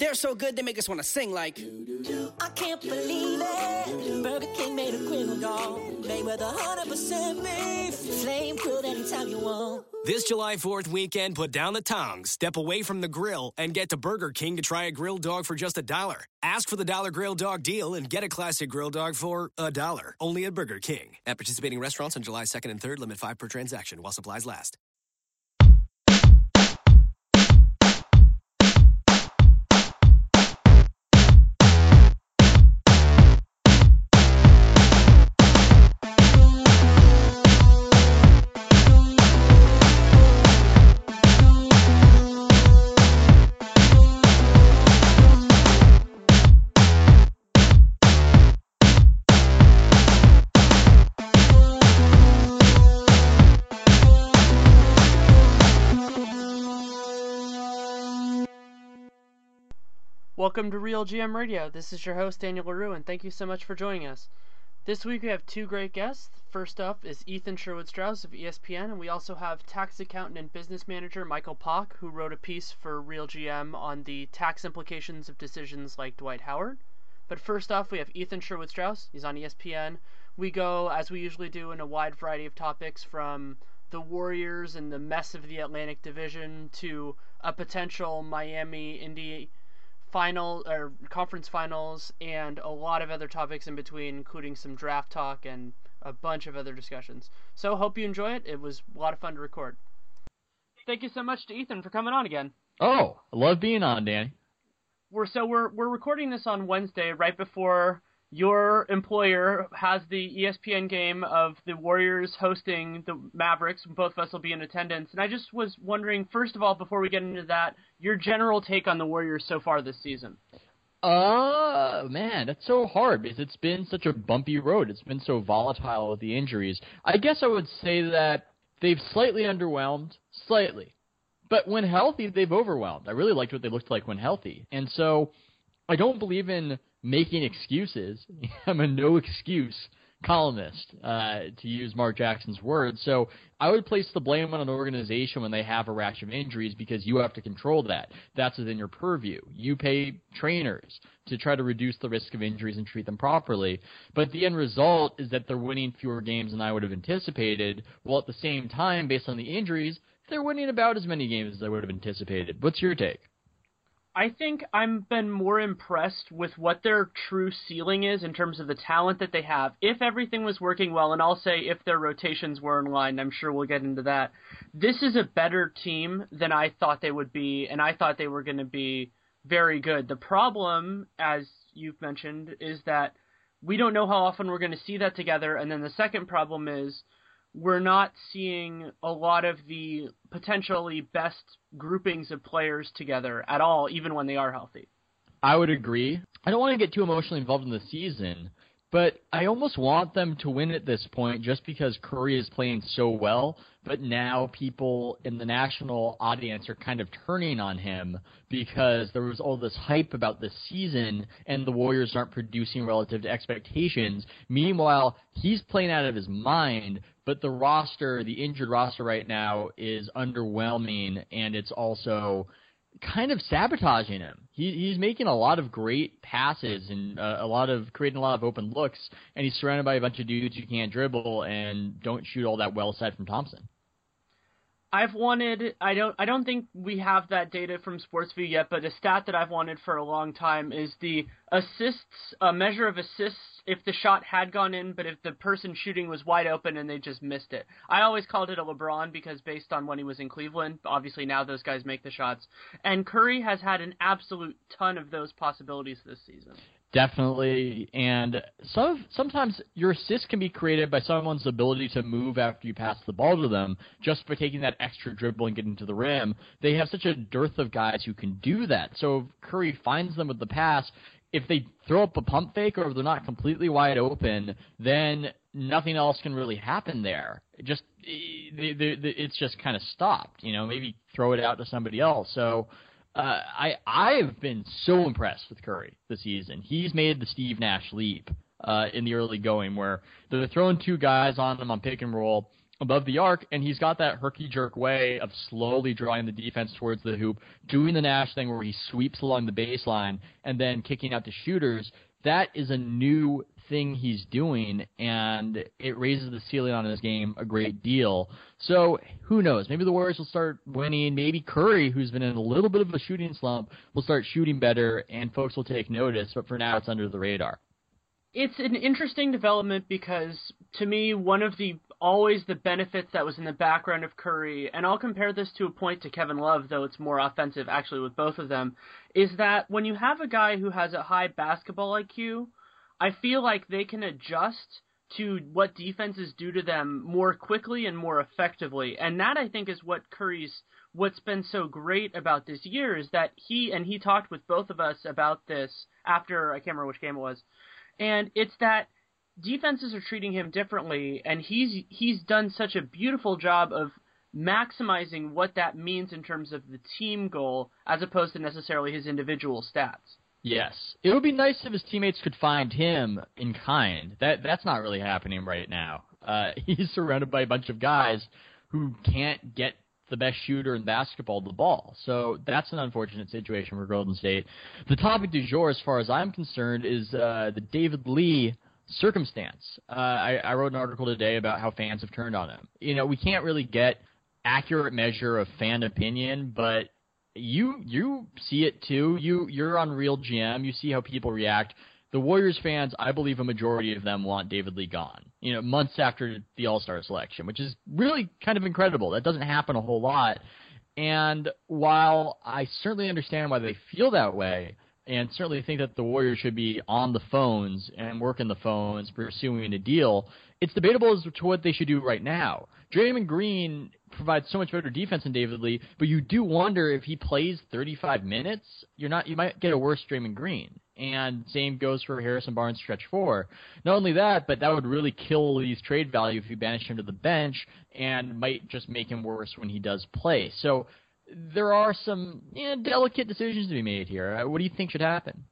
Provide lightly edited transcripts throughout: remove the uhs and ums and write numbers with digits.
They're so good, they make us want to sing like... I can't believe it. Burger King made a grilled dog. Made with 100% beef. Flame grilled anytime you want. This July 4th weekend, put down the tongs, step away from the grill, and get to Burger King to try a grilled dog for just $1. Ask for the $1 grilled dog deal and get a classic grilled dog for $1. Only at Burger King. At participating restaurants on July 2nd and 3rd, limit 5 per transaction while supplies last. Welcome to Real GM Radio. This is your host, Daniel LaRue, and thank you so much for joining us. This week we have two great guests. First up is Ethan Sherwood-Strauss of ESPN, and we also have tax accountant and business manager Michael Pock, who wrote a piece for Real GM on the tax implications of decisions like Dwight Howard. But first off, we have Ethan Sherwood-Strauss. He's on ESPN. We go, as we usually do, in a wide variety of topics, from the Warriors and the mess of the Atlantic Division to a potential Miami-Indy final or conference finals and a lot of other topics in between, including some draft talk and a bunch of other discussions. So hope you enjoy it. It was a lot of fun to record. Thank you so much to Ethan for coming on again. Oh, I love being on, Danny. We're recording this on Wednesday, right before your employer has the ESPN game of the Warriors hosting the Mavericks. Both of us will be in attendance. And I just was wondering, first of all, before we get into that, your general take on the Warriors so far this season. Man, that's so hard because it's been such a bumpy road. It's been so volatile with the injuries. I guess I would say that they've slightly underwhelmed, slightly. But when healthy, they've overwhelmed. I really liked what they looked like when healthy. And so I don't believe in making excuses. I'm a no-excuse columnist, to use Mark Jackson's words. So I would place the blame on an organization when they have a rash of injuries because you have to control that. That's within your purview. You pay trainers to try to reduce the risk of injuries and treat them properly. But the end result is that they're winning fewer games than I would have anticipated, while at the same time, based on the injuries, they're winning about as many games as I would have anticipated. What's your take? I think I've been more impressed with what their true ceiling is in terms of the talent that they have. If everything was working well, and I'll say if their rotations were in line, I'm sure we'll get into that. This is a better team than I thought they would be, and I thought they were going to be very good. The problem, as you've mentioned, is that we don't know how often we're going to see that together. And then the second problem is we're not seeing a lot of the potentially best groupings of players together at all, even when they are healthy. I would agree. I don't want to get too emotionally involved in the season, but I almost want them to win at this point just because Curry is playing so well, but now people in the national audience are kind of turning on him because there was all this hype about this season and the Warriors aren't producing relative to expectations. Meanwhile, he's playing out of his mind, but the roster, the injured roster right now is underwhelming, and it's also kind of sabotaging him. He's making a lot of great passes and creating a lot of open looks, and he's surrounded by a bunch of dudes who can't dribble and don't shoot all that well aside from Thompson. I don't think we have that data from SportsView yet, but a stat that I've wanted for a long time is the assists, a measure of assists if the shot had gone in, but if the person shooting was wide open and they just missed it. I always called it a LeBron because based on when he was in Cleveland, obviously now those guys make the shots. And Curry has had an absolute ton of those possibilities this season. Definitely, and sometimes your assist can be created by someone's ability to move after you pass the ball to them just by taking that extra dribble and getting to the rim. They have such a dearth of guys who can do that, so if Curry finds them with the pass, if they throw up a pump fake or if they're not completely wide open, then nothing else can really happen there. It's just kind of stopped, you know, maybe throw it out to somebody else, so... I've been so impressed with Curry this season. He's made the Steve Nash leap in the early going where they're throwing two guys on him on pick and roll. above the arc, and he's got that herky-jerk way of slowly drawing the defense towards the hoop, doing the Nash thing where he sweeps along the baseline and then kicking out to shooters. That is a new thing he's doing, and it raises the ceiling on his game a great deal. So who knows? Maybe the Warriors will start winning. Maybe Curry, who's been in a little bit of a shooting slump, will start shooting better, and folks will take notice, but for now it's under the radar. It's an interesting development because, to me, one of the always the benefits that was in the background of Curry, and I'll compare this to a point to Kevin Love, though it's more offensive actually with both of them, is that when you have a guy who has a high basketball IQ, I feel like they can adjust to what defenses do to them more quickly and more effectively. And that, I think, is what Curry's – what's been so great about this year is that he – and he talked with both of us about this after – I can't remember which game it was – and it's that defenses are treating him differently, and he's done such a beautiful job of maximizing what that means in terms of the team goal as opposed to necessarily his individual stats. Yes. It would be nice if his teammates could find him in kind. That's not really happening right now. He's surrounded by a bunch of guys who can't get the best shooter in basketball the ball. So that's an unfortunate situation for Golden State. The topic du jour, as far as I'm concerned, is the David Lee circumstance. I wrote an article today about how fans have turned on him. You know, we can't really get accurate measure of fan opinion, but you see it too. You're on Real GM. You see how people react. The Warriors fans, I believe a majority of them want David Lee gone, you know, months after the All-Star selection, which is really kind of incredible. That doesn't happen a whole lot. And while I certainly understand why they feel that way and certainly think that the Warriors should be on the phones and working the phones pursuing a deal, it's debatable as to what they should do right now. Draymond Green provides so much better defense than David Lee, but you do wonder if he plays 35 minutes, you might get a worse Draymond Green. And same goes for Harrison Barnes stretch four. Not only that, but that would really kill Lee's trade value if you banish him to the bench and might just make him worse when he does play. So there are some delicate decisions to be made here. What do you think should happen?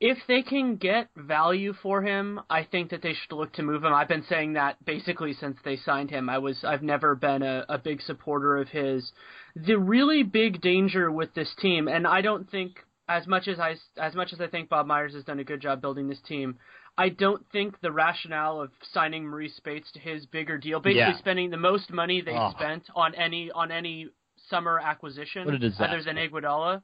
If they can get value for him, I think that they should look to move him. I've been saying that basically since they signed him. I've never been a big supporter of his. The really big danger with this team, and I don't think – As much as I think Bob Myers has done a good job building this team, I don't think the rationale of signing Maurice Spates to his bigger deal, spending the most money they spent on any summer acquisition other than Iguodala,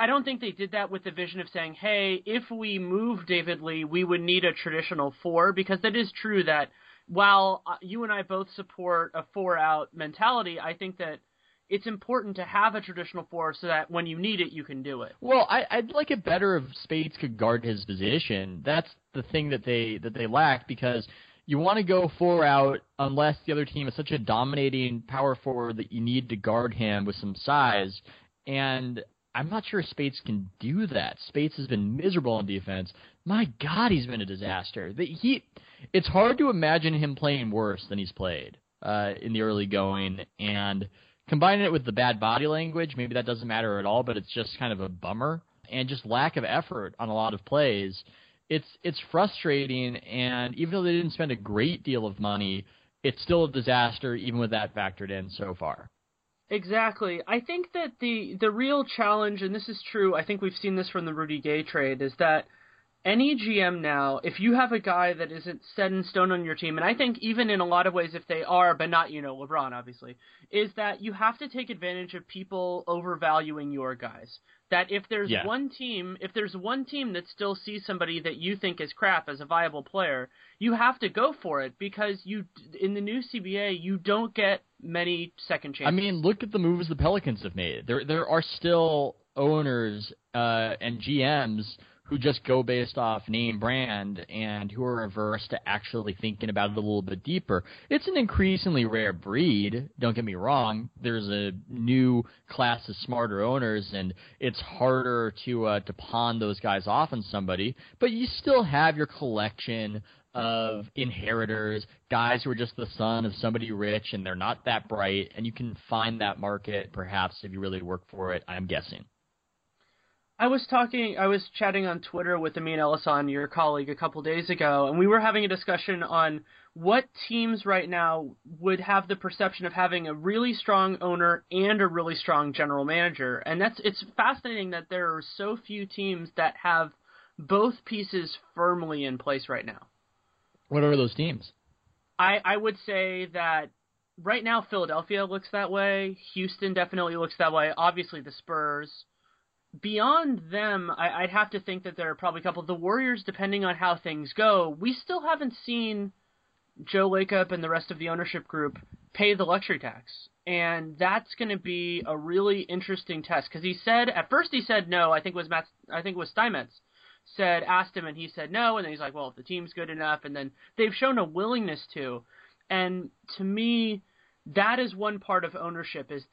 I don't think they did that with the vision of saying, hey, if we move David Lee, we would need a traditional four, because that is true that while you and I both support a four-out mentality, I think that it's important to have a traditional four so that when you need it, you can do it. Well, I'd like it better if Spates could guard his position. That's the thing that they lack, because you want to go four out unless the other team is such a dominating power forward that you need to guard him with some size. And I'm not sure Spates can do that. Spates has been miserable on defense. My God, he's been a disaster. It's hard to imagine him playing worse than he's played in the early going, and combining it with the bad body language, maybe that doesn't matter at all, but it's just kind of a bummer, and just lack of effort on a lot of plays. It's frustrating, and even though they didn't spend a great deal of money, it's still a disaster even with that factored in so far. Exactly. I think that the real challenge, and this is true, I think we've seen this from the Rudy Gay trade, is that any GM now, if you have a guy that isn't set in stone on your team, and I think even in a lot of ways if they are, but not, LeBron obviously, is that you have to take advantage of people overvaluing your guys. That if there's one team that still sees somebody that you think is crap as a viable player, you have to go for it, because in the new CBA, you don't get many second chances. I mean, look at the moves the Pelicans have made. There are still owners and GMs who just go based off name brand and who are averse to actually thinking about it a little bit deeper. It's an increasingly rare breed, don't get me wrong. There's a new class of smarter owners, and it's harder to pawn those guys off on somebody, but you still have your collection of inheritors, guys who are just the son of somebody rich and they're not that bright, and you can find that market perhaps if you really work for it, I'm guessing. I was chatting on Twitter with Amin Ellison, your colleague, a couple days ago, and we were having a discussion on what teams right now would have the perception of having a really strong owner and a really strong general manager. And it's fascinating that there are so few teams that have both pieces firmly in place right now. What are those teams? I would say that right now Philadelphia looks that way. Houston definitely looks that way. Obviously the Spurs. Beyond them, I'd have to think that there are probably a couple. The Warriors, depending on how things go, we still haven't seen Joe Lacob and the rest of the ownership group pay the luxury tax. And that's going to be a really interesting test because at first he said no. I think it was Steinmetz asked him and he said no. And then he's like, well, if the team's good enough. And then they've shown a willingness to. And to me, that is one part of ownership is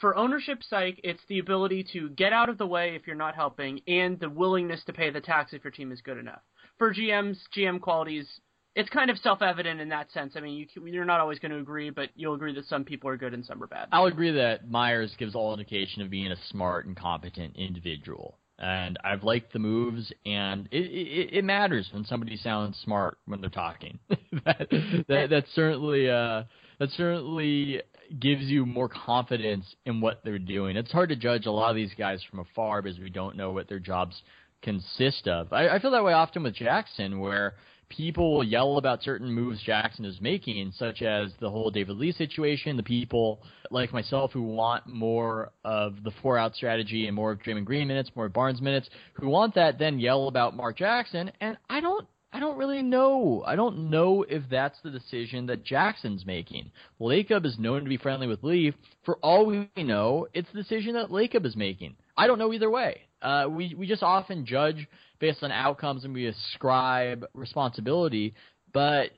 for ownership psych, it's the ability to get out of the way if you're not helping and the willingness to pay the tax if your team is good enough. For GMs, GM qualities, it's kind of self-evident in that sense. I mean, you're not always going to agree, but you'll agree that some people are good and some are bad. I'll agree that Myers gives all indication of being a smart and competent individual. And I've liked the moves, and it matters when somebody sounds smart when they're talking. that certainly gives you more confidence in what they're doing. It's hard to judge a lot of these guys from afar because we don't know what their jobs consist of. I feel that way often with Jackson, where people will yell about certain moves Jackson is making, such as the whole David Lee situation, the people like myself who want more of the four-out strategy and more of Draymond Green minutes, more of Barnes minutes, who want that, then yell about Mark Jackson. And I don't really know. I don't know if that's the decision that Jackson's making. Lacob is known to be friendly with Lee. For all we know, it's the decision that Lacob is making. I don't know either way. We just often judge based on outcomes and we ascribe responsibility, but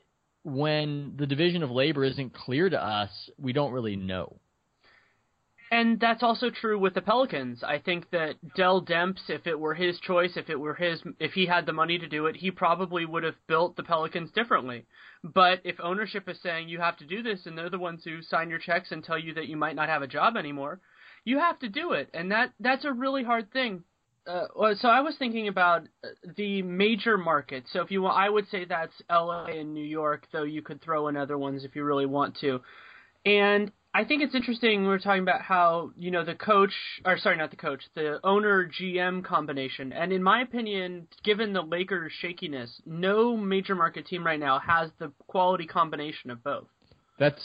when the division of labor isn't clear to us, we don't really know. And that's also true with the Pelicans. I think that Dell Demps, if it were his choice, if he had the money to do it, he probably would have built the Pelicans differently. But if ownership is saying you have to do this and they're the ones who sign your checks and tell you that you might not have a job anymore, you have to do it. And that's a really hard thing. So I was thinking about the major markets. So if you want, I would say that's LA and New York, though you could throw in other ones if you really want to. And I think it's interesting we were talking about how, you know, the owner-GM combination. And in my opinion, given the Lakers' shakiness, no major market team right now has the quality combination of both. That's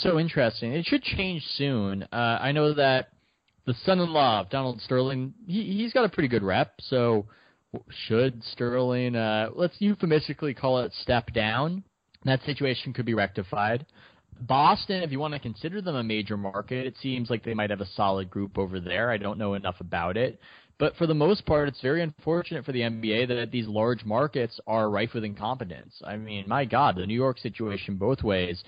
so interesting. It should change soon. I know that the son-in-law of Donald Sterling, he's got a pretty good rep. So should Sterling, let's euphemistically call it step down, that situation could be rectified. Boston, if you want to consider them a major market, it seems like they might have a solid group over there. I don't know enough about it. But for the most part, it's very unfortunate for the NBA that these large markets are rife with incompetence. I mean, my God, the New York situation both ways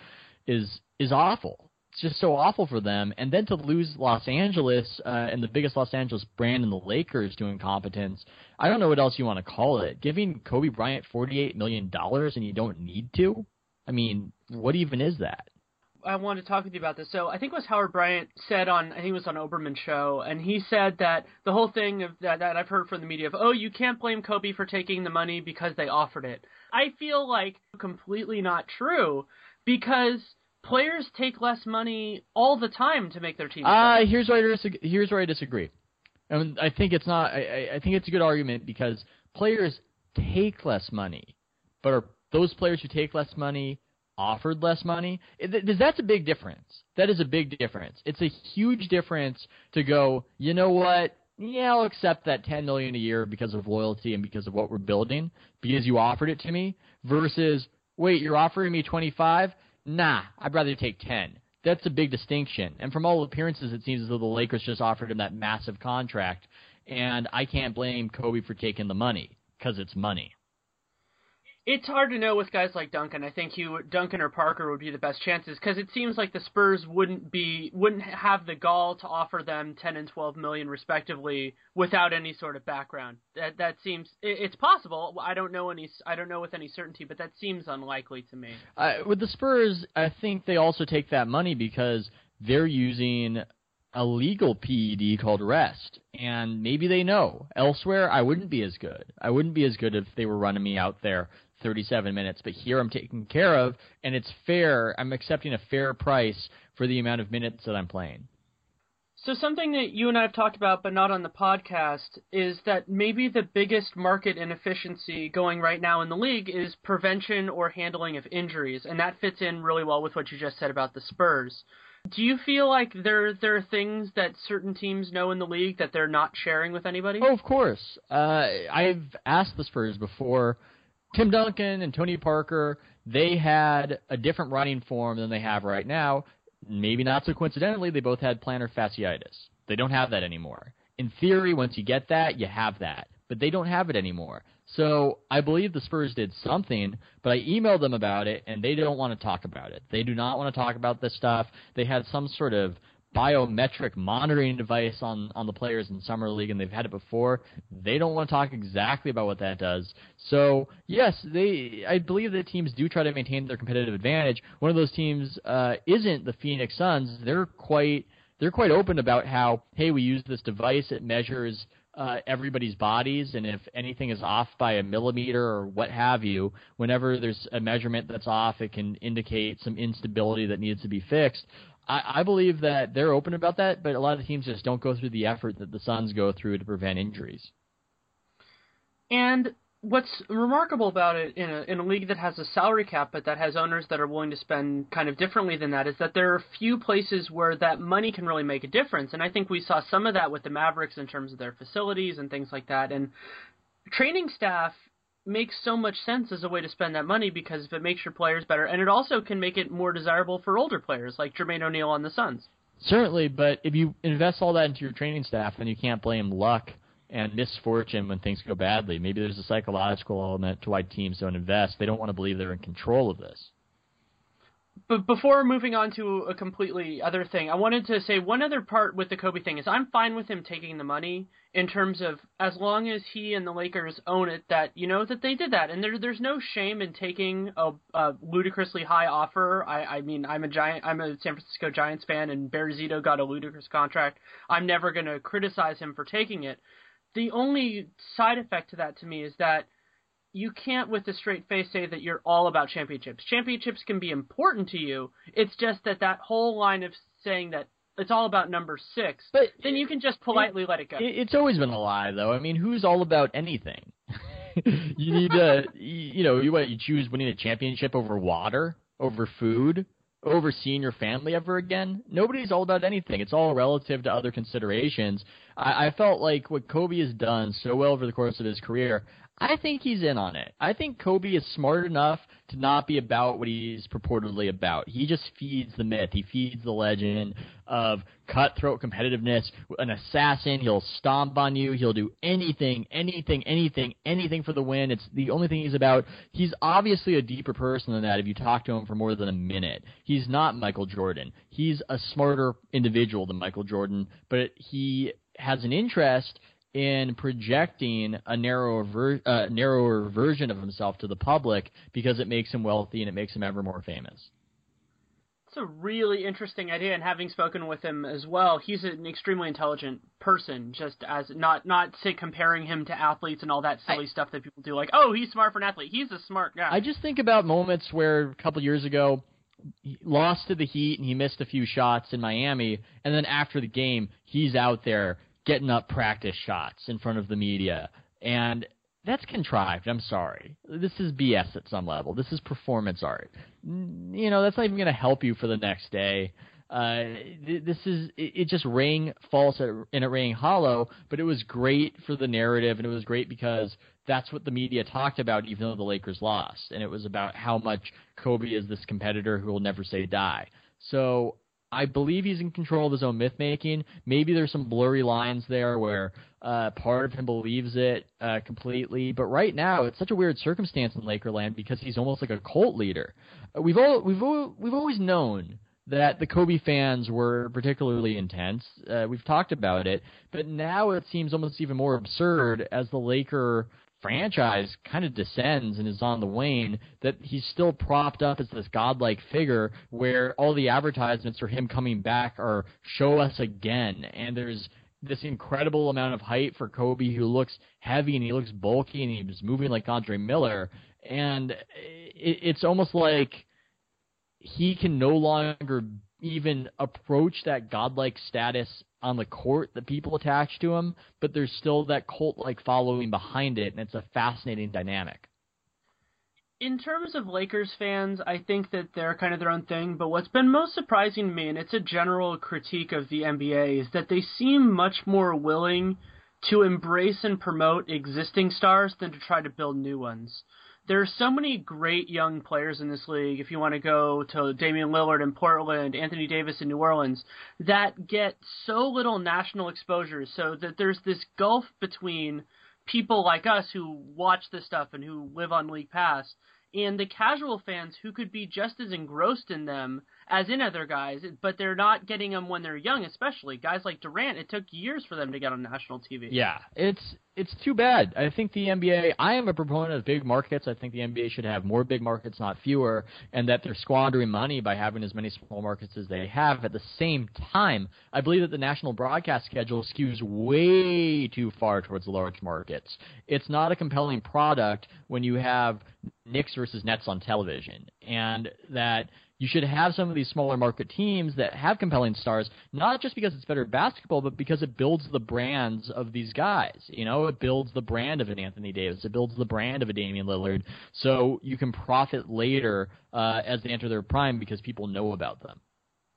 is awful. It's just so awful for them. And then to lose Los Angeles and the biggest Los Angeles brand in the Lakers to incompetence, I don't know what else you want to call it. Giving Kobe Bryant $48 million and you don't need to? I mean, what even is that? I wanted to talk with you about this. So I think it was Howard Bryant said on Oberman's show, and he said that the whole thing of that I've heard from the media of, oh, you can't blame Kobe for taking the money because they offered it. I feel like completely not true because players take less money all the time to make their team. Here's where I disagree. I mean, I think it's not. I think it's a good argument because players take less money, but are those players who take less money offered less money? That's a big difference. That is a big difference. It's a huge difference to go, you know what, yeah, I'll accept that $10 million a year because of loyalty and because of what we're building, because you offered it to me, versus, wait, you're offering me 25? Nah, I'd rather take 10. That's a big distinction. And from all appearances, it seems as though the Lakers just offered him that massive contract, and I can't blame Kobe for taking the money, because it's money. It's hard to know with guys like Duncan. I think Duncan or Parker would be the best chances because it seems like the Spurs wouldn't have the gall to offer them $10 and $12 million respectively without any sort of background. That seems it's possible. I don't know with any certainty, but that seems unlikely to me. With the Spurs, I think they also take that money because they're using a legal PED called rest, and maybe they know. Elsewhere, I wouldn't be as good if they were running me out there 37 minutes, but here I'm taken care of, and it's fair. I'm accepting a fair price for the amount of minutes that I'm playing. So something that you and I have talked about, but not on the podcast, is that maybe the biggest market inefficiency going right now in the league is prevention or handling of injuries, and that fits in really well with what you just said about the Spurs. Do you feel like there are things that certain teams know in the league that they're not sharing with anybody? Oh, of course. I've asked the Spurs before. Tim Duncan and Tony Parker, they had a different running form than they have right now. Maybe not so coincidentally, they both had plantar fasciitis. They don't have that anymore. In theory, once you get that, you have that. But they don't have it anymore. So I believe the Spurs did something, but I emailed them about it, and they don't want to talk about it. They do not want to talk about this stuff. They had some sort of biometric monitoring device on the players in Summer League, and they've had it before. They don't want to talk exactly about what that does. So, yes, I believe that teams do try to maintain their competitive advantage. One of those teams isn't the Phoenix Suns. They're quite open about how, hey, we use this device. It measures everybody's bodies, and if anything is off by a millimeter or what have you, whenever there's a measurement that's off, it can indicate some instability that needs to be fixed. I believe that they're open about that, but a lot of teams just don't go through the effort that the Suns go through to prevent injuries. And what's remarkable about it in a league that has a salary cap but that has owners that are willing to spend kind of differently than that is that there are few places where that money can really make a difference. And I think we saw some of that with the Mavericks in terms of their facilities and things like that. And training staff makes so much sense as a way to spend that money because if it makes your players better, and it also can make it more desirable for older players like Jermaine O'Neal on the Suns. Certainly, but if you invest all that into your training staff, then you can't blame luck and misfortune when things go badly. Maybe there's a psychological element to why teams don't invest. They don't want to believe they're in control of this. But before moving on to a completely other thing, I wanted to say one other part with the Kobe thing is I'm fine with him taking the money in terms of as long as he and the Lakers own it that, you know, that they did that. And there's no shame in taking a ludicrously high offer. I mean, I'm a San Francisco Giants fan, and Berezito got a ludicrous contract. I'm never going to criticize him for taking it. The only side effect to that to me is that you can't with a straight face say that you're all about championships. Championships can be important to you. It's just that whole line of saying that it's all about number six, but then you can just politely let it go. It's always been a lie, though. I mean, who's all about anything? You need to, you choose winning a championship over water, over food, over seeing your family ever again. Nobody's all about anything. It's all relative to other considerations. I felt like what Kobe has done so well over the course of his career, I think he's in on it. I think Kobe is smart enough to not be about what he's purportedly about. He just feeds the myth. He feeds the legend of cutthroat competitiveness, an assassin. He'll stomp on you. He'll do anything for the win. It's the only thing he's about. He's obviously a deeper person than that if you talk to him for more than a minute. He's not Michael Jordan. He's a smarter individual than Michael Jordan, but he has an interest in projecting a narrower version of himself to the public because it makes him wealthy and it makes him ever more famous. It's a really interesting idea, and having spoken with him as well, he's an extremely intelligent person, just as not say comparing him to athletes and all that silly stuff that people do, like, oh, he's smart for an athlete. He's a smart guy. I just think about moments where a couple years ago, he lost to the Heat and he missed a few shots in Miami, and then after the game, he's out there getting up practice shots in front of the media. And that's contrived. I'm sorry. This is BS at some level. This is performance art. You know, that's not even going to help you for the next day. It just rang false and it rang hollow, but it was great for the narrative, and it was great because that's what the media talked about, even though the Lakers lost. And it was about how much Kobe is this competitor who will never say die. So I believe he's in control of his own myth-making. Maybe there's some blurry lines there where part of him believes it completely. But right now, it's such a weird circumstance in Lakerland because he's almost like a cult leader. We've always known that the Kobe fans were particularly intense. We've talked about it. But now it seems almost even more absurd as the Laker franchise kind of descends and is on the wane, that he's still propped up as this godlike figure where all the advertisements for him coming back are show us again. And there's this incredible amount of hype for Kobe, who looks heavy and he looks bulky and he was moving like Andre Miller. And it's almost like he can no longer even approach that godlike status on the court that people attach to him, but there's still that cult-like following behind it, and it's a fascinating dynamic. In terms of Lakers fans, I think that they're kind of their own thing, but what's been most surprising to me, and it's a general critique of the NBA, is that they seem much more willing to embrace and promote existing stars than to try to build new ones. There are so many great young players in this league, if you want to go to Damian Lillard in Portland, Anthony Davis in New Orleans, that get so little national exposure, so that there's this gulf between people like us who watch this stuff and who live on League Pass, and the casual fans who could be just as engrossed in them as in other guys, but they're not getting them when they're young, especially. Guys like Durant, it took years for them to get on national TV. Yeah, it's too bad. I think the NBA, I am a proponent of big markets. I think the NBA should have more big markets, not fewer, and that they're squandering money by having as many small markets as they have. At the same time, I believe that the national broadcast schedule skews way too far towards large markets. It's not a compelling product when you have Knicks versus Nets on television, and that you should have some of these smaller market teams that have compelling stars, not just because it's better basketball, but because it builds the brands of these guys. You know, it builds the brand of an Anthony Davis. It builds the brand of a Damian Lillard. So you can profit later as they enter their prime because people know about them.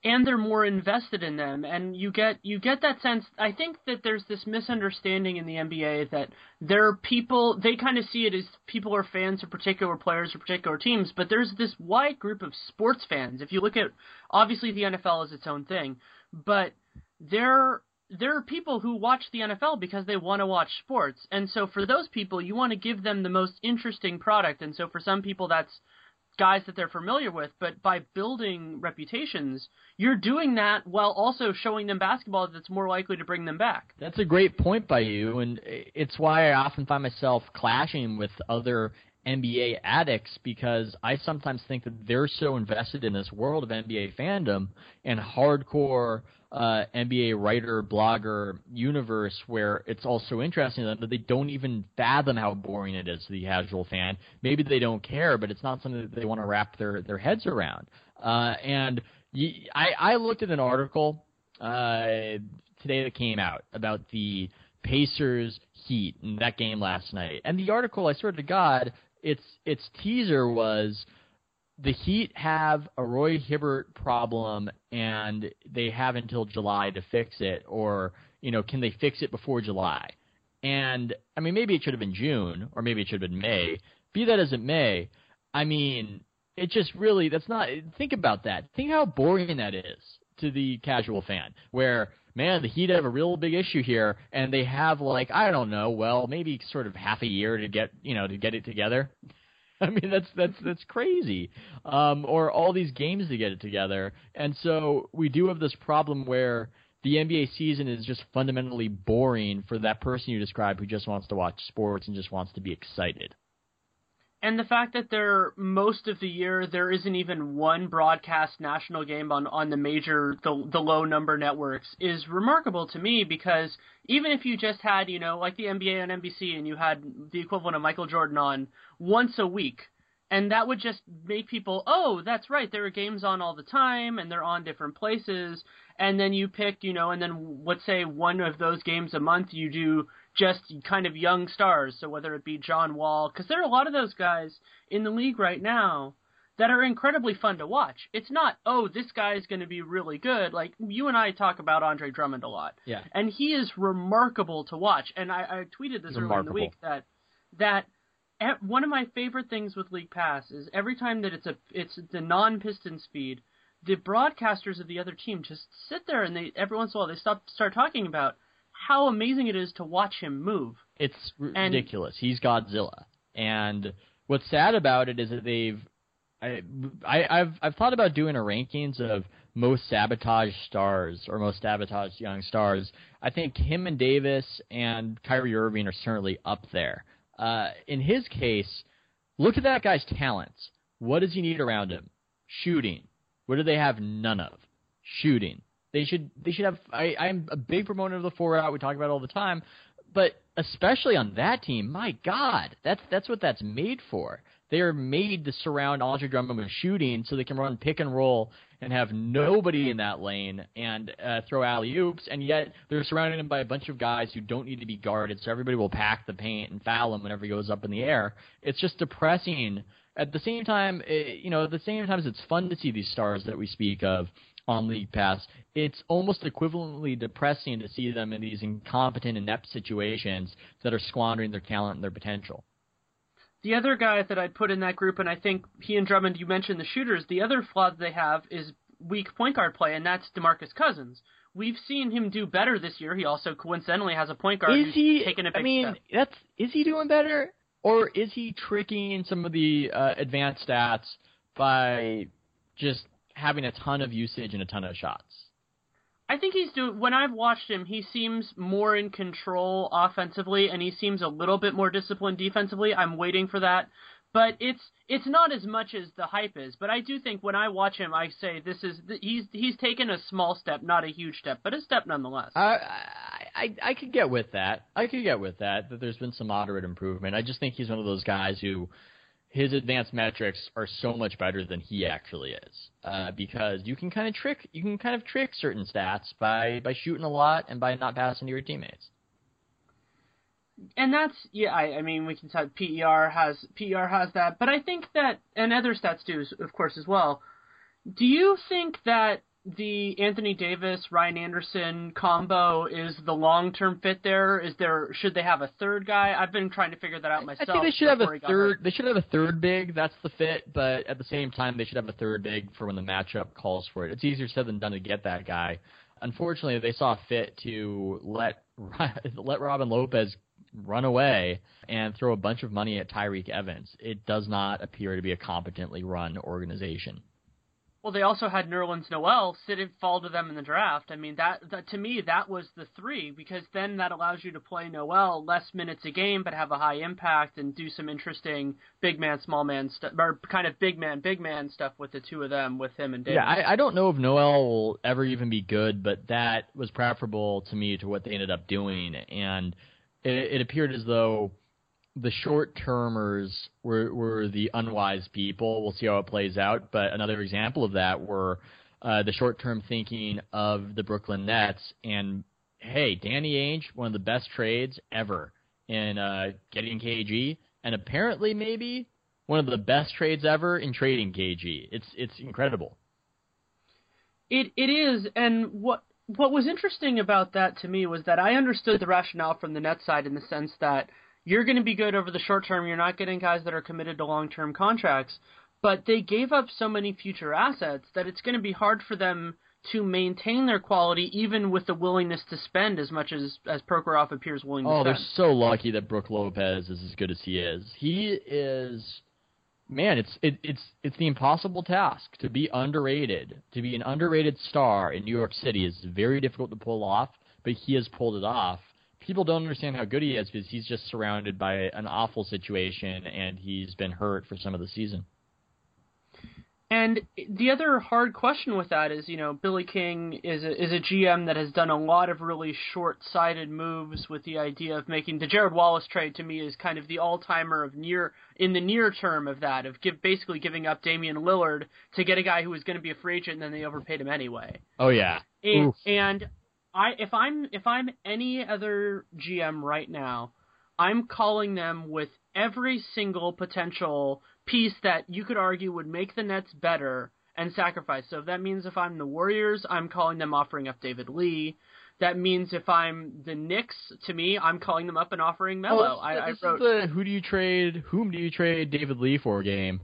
And they're more invested in them, and you get that sense. I think that there's this misunderstanding in the NBA that there are people, they kind of see it as people are fans of particular players or particular teams, but there's this wide group of sports fans. If you look at, obviously the NFL is its own thing, but there are people who watch the NFL because they want to watch sports. And so for those people, you want to give them the most interesting product. And so for some people, that's guys that they're familiar with, but by building reputations, you're doing that while also showing them basketball that's more likely to bring them back. That's a great point by you, and it's why I often find myself clashing with other NBA addicts, because I sometimes think that they're so invested in this world of NBA fandom and hardcore NBA writer, blogger universe where it's all so interesting to them that they don't even fathom how boring it is to the casual fan. Maybe they don't care, but it's not something that they want to wrap their heads around. And I looked at an article today that came out about the Pacers Heat in that game last night. And the article, I swear to God, its teaser was the Heat have a Roy Hibbert problem and they have until July to fix it, or, you know, can they fix it before July? And, I mean, maybe it should have been June, or maybe it should have been May. Be that as it may, I mean, it just really, that's not, think about that. Think how boring that is to the casual fan, where, man, the Heat have a real big issue here, and they have, like, I don't know, well, maybe sort of half a year to get, you know, to get it together. I mean, that's crazy, or all these games to get it together. And so we do have this problem where the NBA season is just fundamentally boring for that person you described who just wants to watch sports and just wants to be excited. And the fact that most of the year there isn't even one broadcast national game on the major, the low number networks is remarkable to me, because even if you just had, you know, like the NBA on NBC and you had the equivalent of Michael Jordan on once a week, and that would just make people, oh, that's right, there are games on all the time and they're on different places. And then you pick, you know, and then let's say one of those games a month you do just kind of young stars, so whether it be John Wall, because there are a lot of those guys in the league right now that are incredibly fun to watch. It's not, oh, this guy's going to be really good. Like, you and I talk about Andre Drummond a lot. Yeah. And he is remarkable to watch. And I tweeted this earlier in the week that one of my favorite things with League Pass is every time that it's the non-Pistons feed, the broadcasters of the other team just sit there and every once in a while they start talking about how amazing it is to watch him move. It's ridiculous. He's Godzilla. And what's sad about it is that I've thought about doing a rankings of most sabotaged stars or most sabotaged young stars. I think him and Davis and Kyrie Irving are certainly up there. In his case, look at that guy's talents. What does he need around him? Shooting. What do they have none of? Shooting. They should have – I'm a big proponent of the four-out. We talk about it all the time. But especially on that team, my God, that's what that's made for. They are made to surround Andre Drummond with shooting so they can run pick and roll and have nobody in that lane and throw alley-oops, and yet they're surrounding him by a bunch of guys who don't need to be guarded, so everybody will pack the paint and foul him whenever he goes up in the air. It's just depressing. At the same time, it's fun to see these stars that we speak of on League Pass. It's almost equivalently depressing to see them in these incompetent, inept situations that are squandering their talent and their potential. The other guy that I'd put in that group, and I think he and Drummond, you mentioned the shooters, the other flaw they have is weak point guard play, and that's DeMarcus Cousins. We've seen him do better this year. He also coincidentally has a point guard who's taken a big step. Is he doing better, or is he tricking some of the advanced stats by just having a ton of usage and a ton of shots? I think when I've watched him, he seems more in control offensively, and he seems a little bit more disciplined defensively. I'm waiting for that. But it's not as much as the hype is. But I do think when I watch him, I say he's taken a small step, not a huge step, but a step nonetheless. I could get with that. That there's been some moderate improvement. I just think he's one of those guys who his advanced metrics are so much better than he actually is, because you can kind of trick certain stats by shooting a lot and by not passing to your teammates. And that's we can say PER has that, but I think that, and other stats do, of course, as well. Do you think that the Anthony Davis, Ryan Anderson combo is the long-term fit there? Should they have a third guy? I've been trying to figure that out myself. I think they should have a third. They should have a third big. That's the fit. But at the same time, they should have a third big for when the matchup calls for it. It's easier said than done to get that guy. Unfortunately, they saw fit to let Robin Lopez run away and throw a bunch of money at Tyreke Evans. It does not appear to be a competently run organization. Well, they also had Nerlens Noel fall to them in the draft. I mean, that to me, that was the three, because then that allows you to play Noel less minutes a game but have a high impact and do some interesting big man, small man stuff, or kind of big man stuff with the two of them, with him and Davis. Yeah, I don't know if Noel will ever even be good, but that was preferable to me to what they ended up doing. And it appeared as though the short-termers were the unwise people. We'll see how it plays out. But another example of that were the short-term thinking of the Brooklyn Nets. And, hey, Danny Ainge, one of the best trades ever in getting KG. And apparently maybe one of the best trades ever in trading KG. It's incredible. It is. And what was interesting about that to me was that I understood the rationale from the Nets side in the sense that you're going to be good over the short term. You're not getting guys that are committed to long-term contracts. But they gave up so many future assets that it's going to be hard for them to maintain their quality, even with the willingness to spend as much as Prokhorov appears willing to spend. Oh, they're so lucky that Brook Lopez is as good as he is. He is – man, it's the impossible task to be underrated. To be an underrated star in New York City is very difficult to pull off, but he has pulled it off. People don't understand how good he is because he's just surrounded by an awful situation, and he's been hurt for some of the season. And the other hard question with that is, Billy King is a GM that has done a lot of really short-sighted moves with the idea of making the Jared Wallace trade. To me, is kind of the all-timer of in the near term of that, of basically giving up Damian Lillard to get a guy who was going to be a free agent, and then they overpaid him anyway. Oh yeah, If I'm any other GM right now, I'm calling them with every single potential piece that you could argue would make the Nets better and sacrifice. So if that means if I'm the Warriors, I'm calling them offering up David Lee. That means if I'm the Knicks, to me, I'm calling them up and offering Melo. Whom do you trade David Lee for game.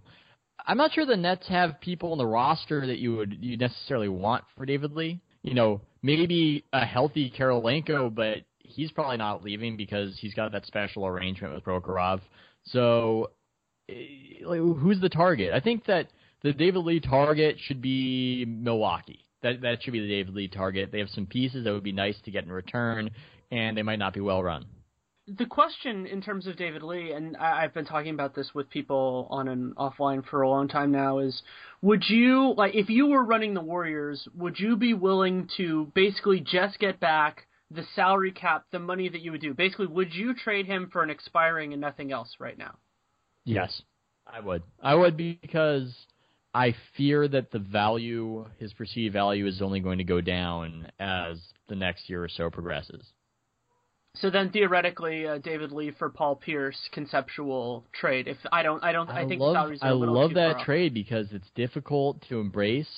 I'm not sure the Nets have people on the roster that you necessarily want for David Lee. Maybe a healthy Karolenko, but he's probably not leaving because he's got that special arrangement with Prokhorov. So who's the target? I think that the David Lee target should be Milwaukee. That should be the David Lee target. They have some pieces that would be nice to get in return, and they might not be well run. The question in terms of David Lee, and I've been talking about this with people on and offline for a long time now, is would you, if you were running the Warriors, would you be willing to basically just get back the salary cap, the money that you would do? Basically, would you trade him for an expiring and nothing else right now? Yes. I would. I would, because I fear that the value, his perceived value, is only going to go down as the next year or so progresses. So then, theoretically, David Lee for Paul Pierce conceptual trade. If I think salaries are a little too far off. I love that trade because it's difficult to embrace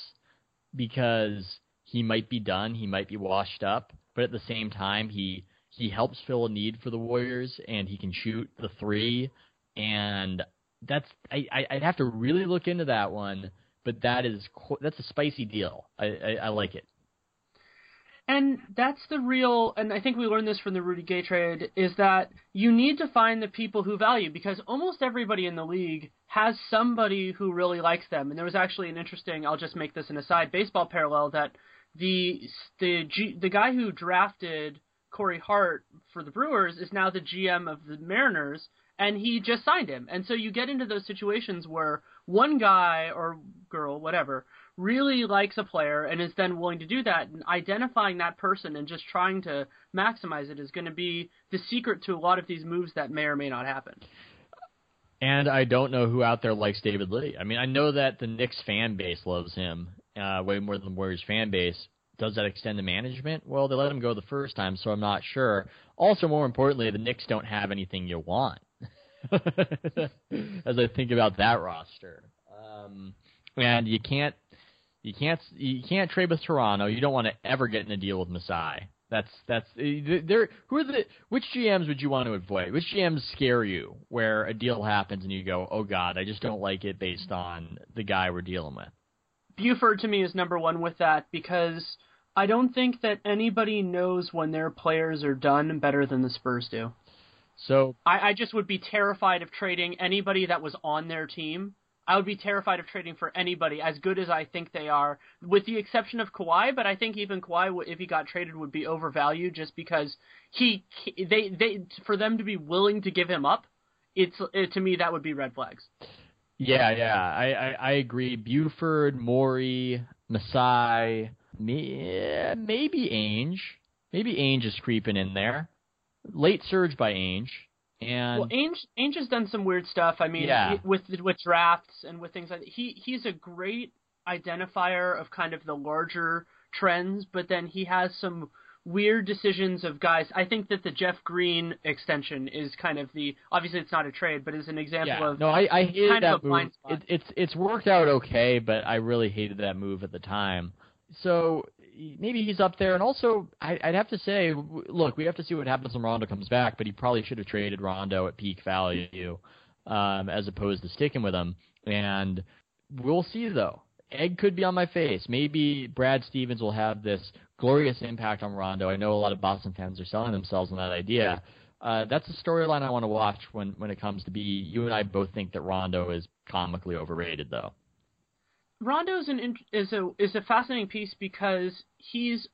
because he might be done, he might be washed up, but at the same time, he helps fill a need for the Warriors and he can shoot the three, and that's I'd have to really look into that one, but that's a spicy deal. I like it. And that's the real, and I think we learned this from the Rudy Gay trade, is that you need to find the people who value, because almost everybody in the league has somebody who really likes them. And there was actually an interesting, I'll just make this an aside, baseball parallel that the guy who drafted Corey Hart for the Brewers is now the GM of the Mariners, and he just signed him. And so you get into those situations where one guy or girl, whatever, really likes a player and is then willing to do that, and identifying that person and just trying to maximize it is going to be the secret to a lot of these moves that may or may not happen. And I don't know who out there likes David Lee. I mean, I know that the Knicks fan base loves him way more than the Warriors fan base. Does that extend to management? Well, they let him go the first time, so I'm not sure. Also, more importantly, the Knicks don't have anything you want as I think about that roster. And You can't trade with Toronto. You don't want to ever get in a deal with Masai. That's there. Which GMs would you want to avoid? Which GMs scare you? Where a deal happens and you go, oh God, I just don't like it based on the guy we're dealing with. Buford to me is number one with that, because I don't think that anybody knows when their players are done better than the Spurs do. So I just would be terrified of trading anybody that was on their team. I would be terrified of trading for anybody, as good as I think they are, with the exception of Kawhi. But I think even Kawhi, if he got traded, would be overvalued just because for them to be willing to give him up. To me, that would be red flags. Yeah, I agree. Buford, Morey, Masai, maybe Ainge. Maybe Ainge is creeping in there. Late surge by Ainge. And well, Ainge has done some weird stuff. I mean, yeah. With drafts and with things like that. He's a great identifier of kind of the larger trends, but then he has some weird decisions of guys. I think that the Jeff Green extension is kind of the – obviously it's not a trade, but it's an example of I hated kind that of a move. Blind spot. It's worked out okay, but I really hated that move at the time. So maybe he's up there. And also, I'd have to say, look, we have to see what happens when Rondo comes back, but he probably should have traded Rondo at peak value as opposed to sticking with him. And we'll see, though. Egg could be on my face. Maybe Brad Stevens will have this glorious impact on Rondo. I know a lot of Boston fans are selling themselves on that idea. That's a storyline I want to watch when it comes to be. You and I both think that Rondo is comically overrated, though. Rondo is a fascinating piece because he's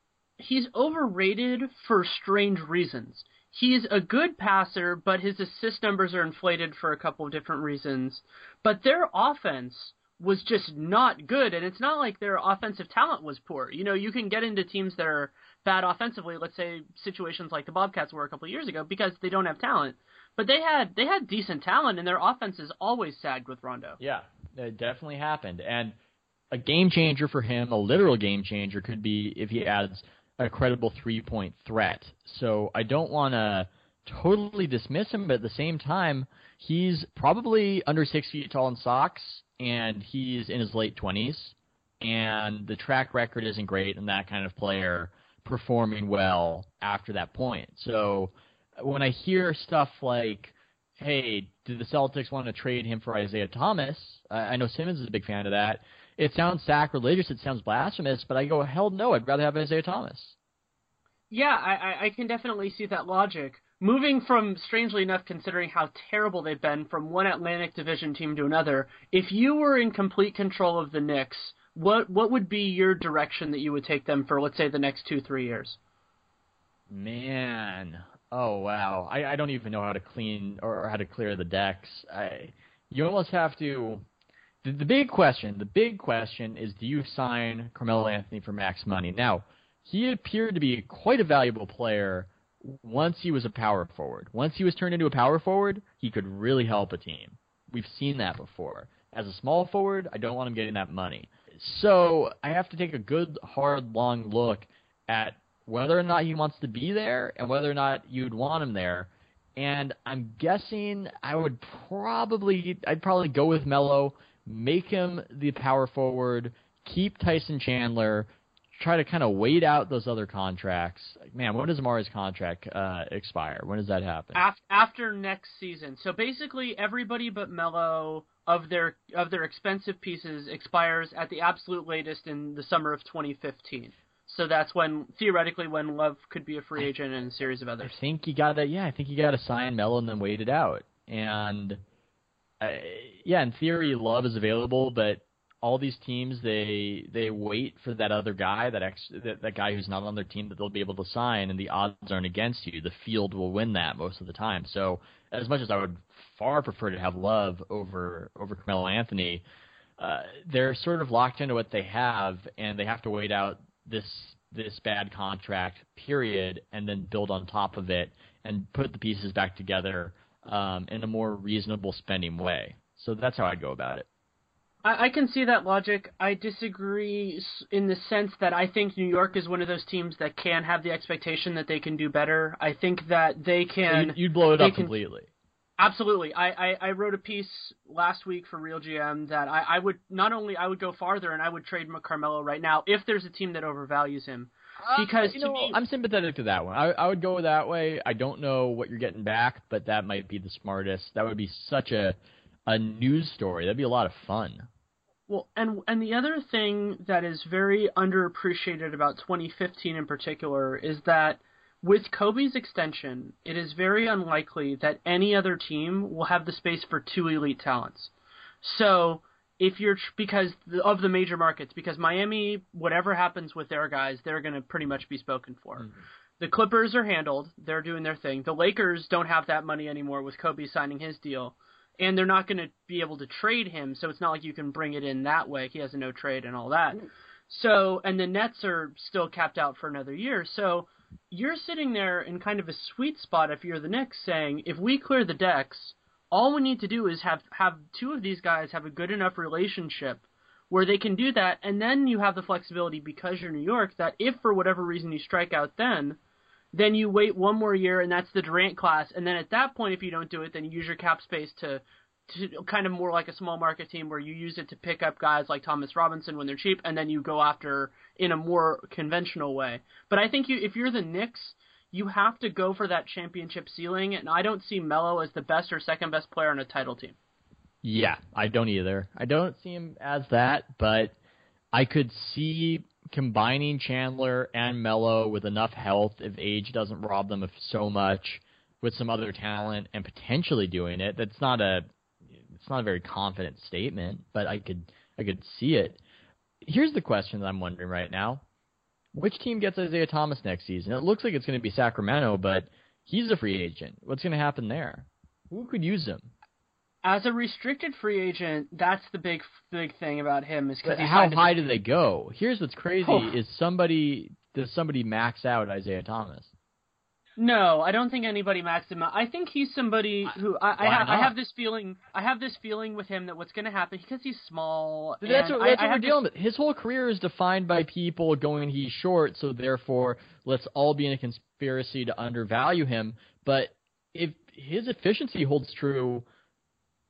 overrated for strange reasons. He's a good passer, but his assist numbers are inflated for a couple of different reasons. But their offense was just not good, and it's not like their offensive talent was poor. You know, you can get into teams that are bad offensively, let's say situations like the Bobcats were a couple of years ago, because they don't have talent. But they had decent talent, and their offense is always sagged with Rondo. Yeah, it definitely happened. And a game changer for him, a literal game changer, could be if he adds a credible three-point threat. So I don't want to totally dismiss him, but at the same time, he's probably under 6 feet tall in socks, and he's in his late 20s, and the track record isn't great in that kind of player performing well after that point. So when I hear stuff like, hey, do the Celtics want to trade him for Isaiah Thomas? I know Simmons is a big fan of that. It sounds sacrilegious, it sounds blasphemous, but I go, hell no, I'd rather have Isaiah Thomas. Yeah, I can definitely see that logic. Moving from, strangely enough, considering how terrible they've been from one Atlantic Division team to another, if you were in complete control of the Knicks, what would be your direction that you would take them for, let's say, the next 2-3 years? Man, oh wow, I don't even know how to clean or how to clear the decks. You almost have to... The big question is, do you sign Carmelo Anthony for max money? Now, he appeared to be quite a valuable player once he was a power forward. Once he was turned into a power forward, he could really help a team. We've seen that before. As a small forward, I don't want him getting that money. So I have to take a good, hard, long look at whether or not he wants to be there and whether or not you'd want him there. And I'm guessing I'd probably go with Melo, make him the power forward, keep Tyson Chandler, try to kind of wait out those other contracts. Man, when does Amari's contract expire? When does that happen? After next season. So basically everybody but Melo of their expensive pieces expires at the absolute latest in the summer of 2015. So that's when, theoretically, when Love could be a free agent and a series of others. I think you got that. Yeah, I think you got to sign Melo and then wait it out. And yeah, in theory, Love is available, but all these teams they wait for that other guy, that guy who's not on their team that they'll be able to sign, and the odds aren't against you. The field will win that most of the time. So as much as I would far prefer to have Love over Carmelo Anthony, they're sort of locked into what they have, and they have to wait out this bad contract period and then build on top of it and put the pieces back together in a more reasonable spending way. So that's how I'd go about it. I can see that logic. I disagree in the sense that I think New York is one of those teams that can have the expectation that they can do better. I think that they can... So you'd blow it up completely. Absolutely. I wrote a piece last week for Real GM that I would go farther and I would trade Carmelo right now if there's a team that overvalues him. Because I'm sympathetic to that one. I would go that way. I don't know what you're getting back, but that might be the smartest. That would be such a news story. That'd be a lot of fun. Well, and the other thing that is very underappreciated about 2015 in particular is that with Kobe's extension, it is very unlikely that any other team will have the space for two elite talents. So if you're because of the major markets, because Miami, whatever happens with their guys, they're going to pretty much be spoken for. Mm-hmm. The Clippers are handled. They're doing their thing. The Lakers don't have that money anymore with Kobe signing his deal, and they're not going to be able to trade him. So it's not like you can bring it in that way. He has a no trade and all that. Mm-hmm. So, and the Nets are still capped out for another year. So you're sitting there in kind of a sweet spot if you're the Knicks saying, if we clear the decks, all we need to do is have two of these guys have a good enough relationship where they can do that, and then you have the flexibility because you're New York that if for whatever reason you strike out then you wait one more year, and that's the Durant class, and then at that point if you don't do it, then you use your cap space to kind of more like a small market team where you use it to pick up guys like Thomas Robinson when they're cheap, and then you go after in a more conventional way. But I think if you're the Knicks, you have to go for that championship ceiling, and I don't see Melo as the best or second best player on a title team. Yeah, I don't either. I don't see him as that, but I could see combining Chandler and Melo with enough health if age doesn't rob them of so much with some other talent and potentially doing it. That's not a... It's not a very confident statement, but I could see it. Here's the question that I'm wondering right now. Which team gets Isaiah Thomas next season? It looks like it's going to be Sacramento, but he's a free agent. What's going to happen there? Who could use him? As a restricted free agent, that's the big thing about him. Is how high do they go? Here's what's crazy is does somebody max out Isaiah Thomas? No, I don't think anybody maxed him out. I think he's somebody who I have this feeling with him that what's going to happen because he's small. That's what we're dealing with. His whole career is defined by people going he's short, so therefore let's all be in a conspiracy to undervalue him. But if his efficiency holds true,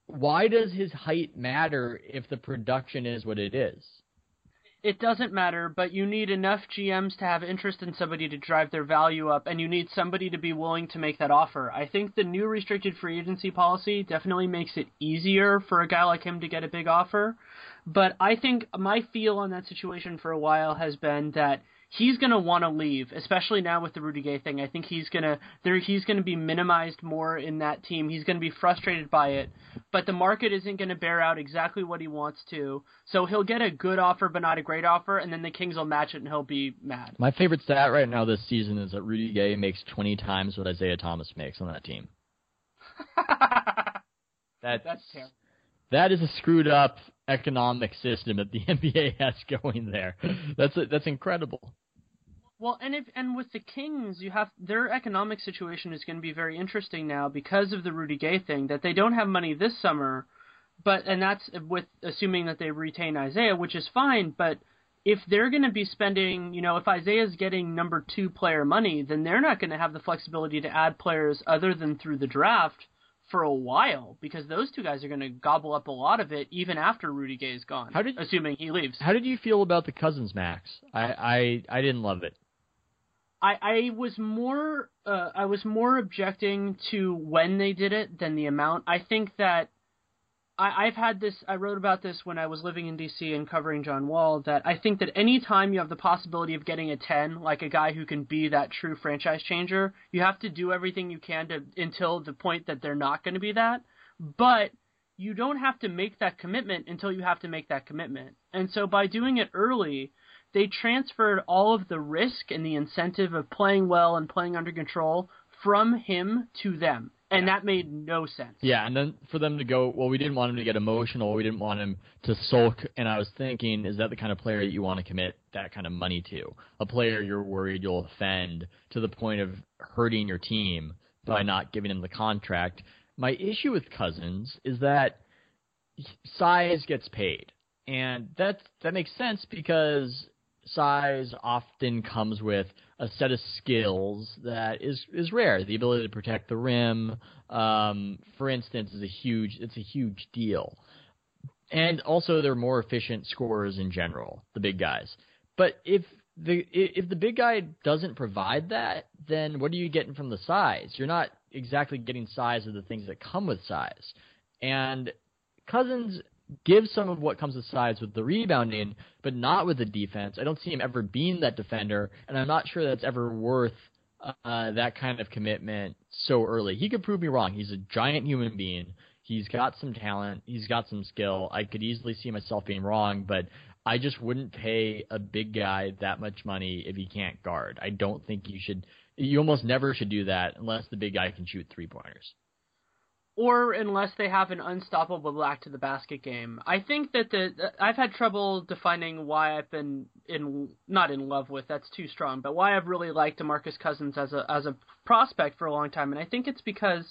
why does his height matter if the production is what it is? It doesn't matter, but you need enough GMs to have interest in somebody to drive their value up, and you need somebody to be willing to make that offer. I think the new restricted free agency policy definitely makes it easier for a guy like him to get a big offer, but I think my feel on that situation for a while has been that he's going to want to leave, especially now with the Rudy Gay thing. I think he's going to be minimized more in that team. He's going to be frustrated by it, but the market isn't going to bear out exactly what he wants to. So he'll get a good offer, but not a great offer, and then the Kings will match it, and he'll be mad. My favorite stat right now this season is that Rudy Gay makes 20 times what Isaiah Thomas makes on that team. That's terrible. That is a screwed up economic system that the NBA has going there. That's incredible. Well, and with the Kings, you have their economic situation is going to be very interesting now because of the Rudy Gay thing, that they don't have money this summer, and that's with assuming that they retain Isaiah, which is fine. But if they're going to be spending, you know, if Isaiah's getting number 2 player money, then they're not going to have the flexibility to add players other than through the draft for a while, because those two guys are going to gobble up a lot of it even after Rudy Gay's gone, assuming he leaves. How did you feel about the Cousins max? I didn't love it. I was more objecting to when they did it than the amount. I think that I've had this. I wrote about this when I was living in D.C. and covering John Wall. That I think that any time you have the possibility of getting a 10, like a guy who can be that true franchise changer, you have to do everything you can to until the point that they're not going to be that. But you don't have to make that commitment until you have to make that commitment. And so by doing it early, they transferred all of the risk and the incentive of playing well and playing under control from him to them. And that made no sense. Yeah, and then for them to go, well, we didn't want him to get emotional. We didn't want him to sulk. And I was thinking, is that the kind of player that you want to commit that kind of money to? A player you're worried you'll offend to the point of hurting your team by not giving him the contract. My issue with Cousins is that size gets paid. And that makes sense because size often comes with a set of skills that is rare. The ability to protect the rim, for instance, is a huge deal. And also they're more efficient scorers in general, the big guys. But if the big guy doesn't provide that, then what are you getting from the size? You're not exactly getting size of the things that come with size. And Cousins gives some of what comes with size with the rebounding, but not with the defense. I don't see him ever being that defender, and I'm not sure that's ever worth that kind of commitment so early. He could prove me wrong. He's a giant human being. He's got some talent. He's got some skill. I could easily see myself being wrong, but I just wouldn't pay a big guy that much money if he can't guard. I don't think you should. You almost never should do that unless the big guy can shoot three-pointers. Or unless they have an unstoppable black to the basket game. I think that I've had trouble defining why I've been not in love with, that's too strong, but why I've really liked DeMarcus Cousins as a prospect for a long time. And I think it's because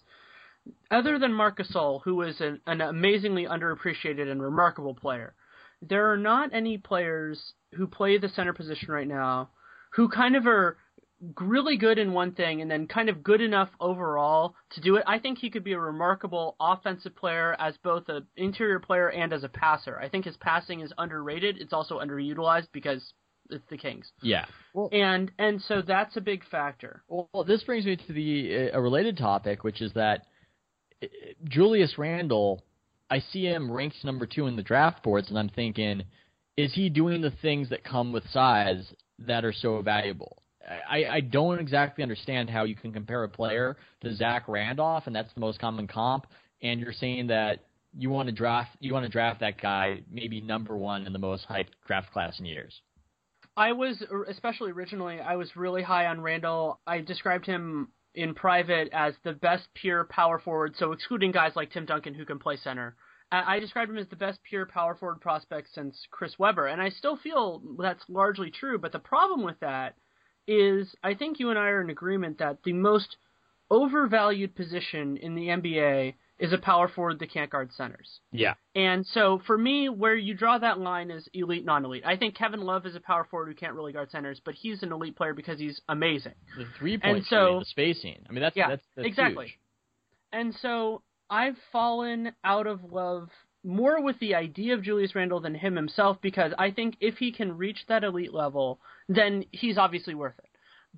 other than Marc Gasol, who is an amazingly underappreciated and remarkable player, there are not any players who play the center position right now who kind of are really good in one thing and then kind of good enough overall to do it. I think he could be a remarkable offensive player as both an interior player and as a passer. I think his passing is underrated. It's also underutilized because it's the Kings. Yeah. Well, and so that's a big factor. Well, this brings me to a related topic, which is that Julius Randle, I see him ranked number 2 in the draft boards, and I'm thinking, is he doing the things that come with size that are so valuable? I don't exactly understand how you can compare a player to Zach Randolph, and that's the most common comp, and you're saying that you want to draft that guy maybe number 1 in the most hyped draft class in years. I was really high on Randall. I described him in private as the best pure power forward, so excluding guys like Tim Duncan who can play center. I described him as the best pure power forward prospect since Chris Webber, and I still feel that's largely true, but the problem with that is I think you and I are in agreement that the most overvalued position in the NBA is a power forward that can't guard centers. Yeah. And so for me, where you draw that line is elite, non-elite. I think Kevin Love is a power forward who can't really guard centers, but he's an elite player because he's amazing. The 3-point shooting, the spacing. I mean, that's exactly huge. And so I've fallen out of love more with the idea of Julius Randle than him himself, because I think if he can reach that elite level, then he's obviously worth it.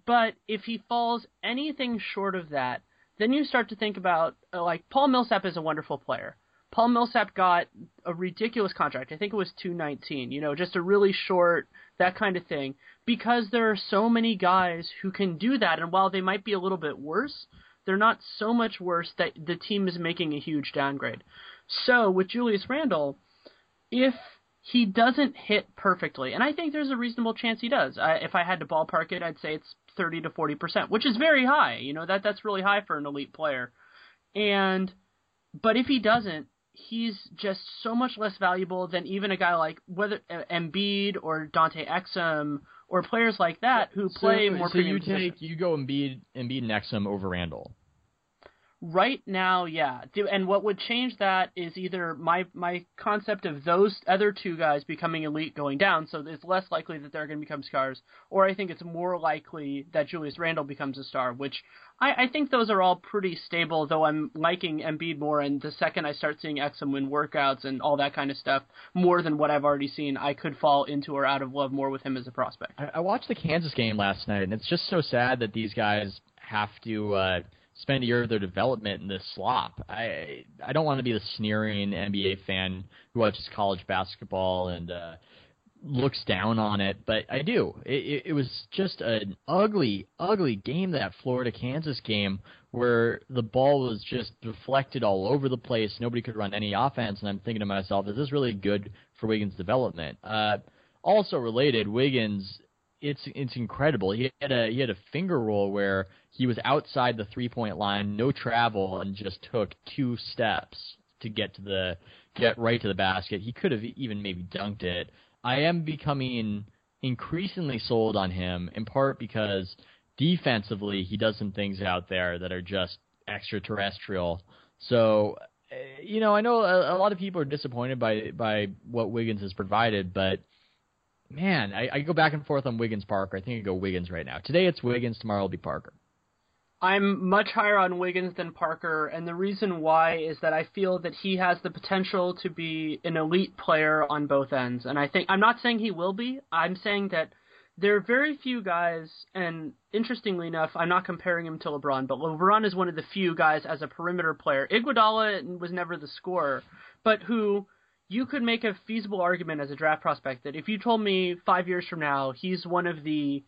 But if he falls anything short of that, then you start to think about, like, Paul Millsap is a wonderful player. Paul Millsap got a ridiculous contract. I think it was $219, you know, just a really short, that kind of thing, because there are so many guys who can do that. And while they might be a little bit worse, they're not so much worse that the team is making a huge downgrade. So with Julius Randle, if he doesn't hit perfectly, and I think there's a reasonable chance he does. If I had to ballpark it, I'd say it's 30 to 40%, which is very high. You know, that's really high for an elite player. But if he doesn't, he's just so much less valuable than even a guy like whether Embiid or Dante Exum or players like that who play more premium positions. So you go Embiid and Exum over Randle. Right now, yeah. And what would change that is either my concept of those other two guys becoming elite going down, so it's less likely that they're going to become stars, or I think it's more likely that Julius Randle becomes a star, which I think those are all pretty stable, though I'm liking Embiid more, and the second I start seeing Exum win workouts and all that kind of stuff, more than what I've already seen, I could fall into or out of love more with him as a prospect. I watched the Kansas game last night, and it's just so sad that these guys have to spend a year of their development in this slop. I don't want to be the sneering NBA fan who watches college basketball and looks down on it, but I do. It was just an ugly, ugly game, that Florida-Kansas game, where the ball was just deflected all over the place. Nobody could run any offense, and I'm thinking to myself, is this really good for Wiggins' development? Also related, Wiggins, it's incredible. He had a finger roll where he was outside the three-point line, no travel, and just took two steps to get right to the basket. He could have even maybe dunked it. I am becoming increasingly sold on him, in part because defensively he does some things out there that are just extraterrestrial. So, you know, I know a lot of people are disappointed by what Wiggins has provided, but man, I go back and forth on Wiggins Parker. I think I go Wiggins right now. Today it's Wiggins, tomorrow it'll be Parker. I'm much higher on Wiggins than Parker, and the reason why is that I feel that he has the potential to be an elite player on both ends. And I think, I'm not saying he will be, I'm saying that there are very few guys, and interestingly enough, I'm not comparing him to LeBron, but LeBron is one of the few guys as a perimeter player. Iguodala was never the scorer, but who you could make a feasible argument as a draft prospect that if you told me 5 years from now he's one of the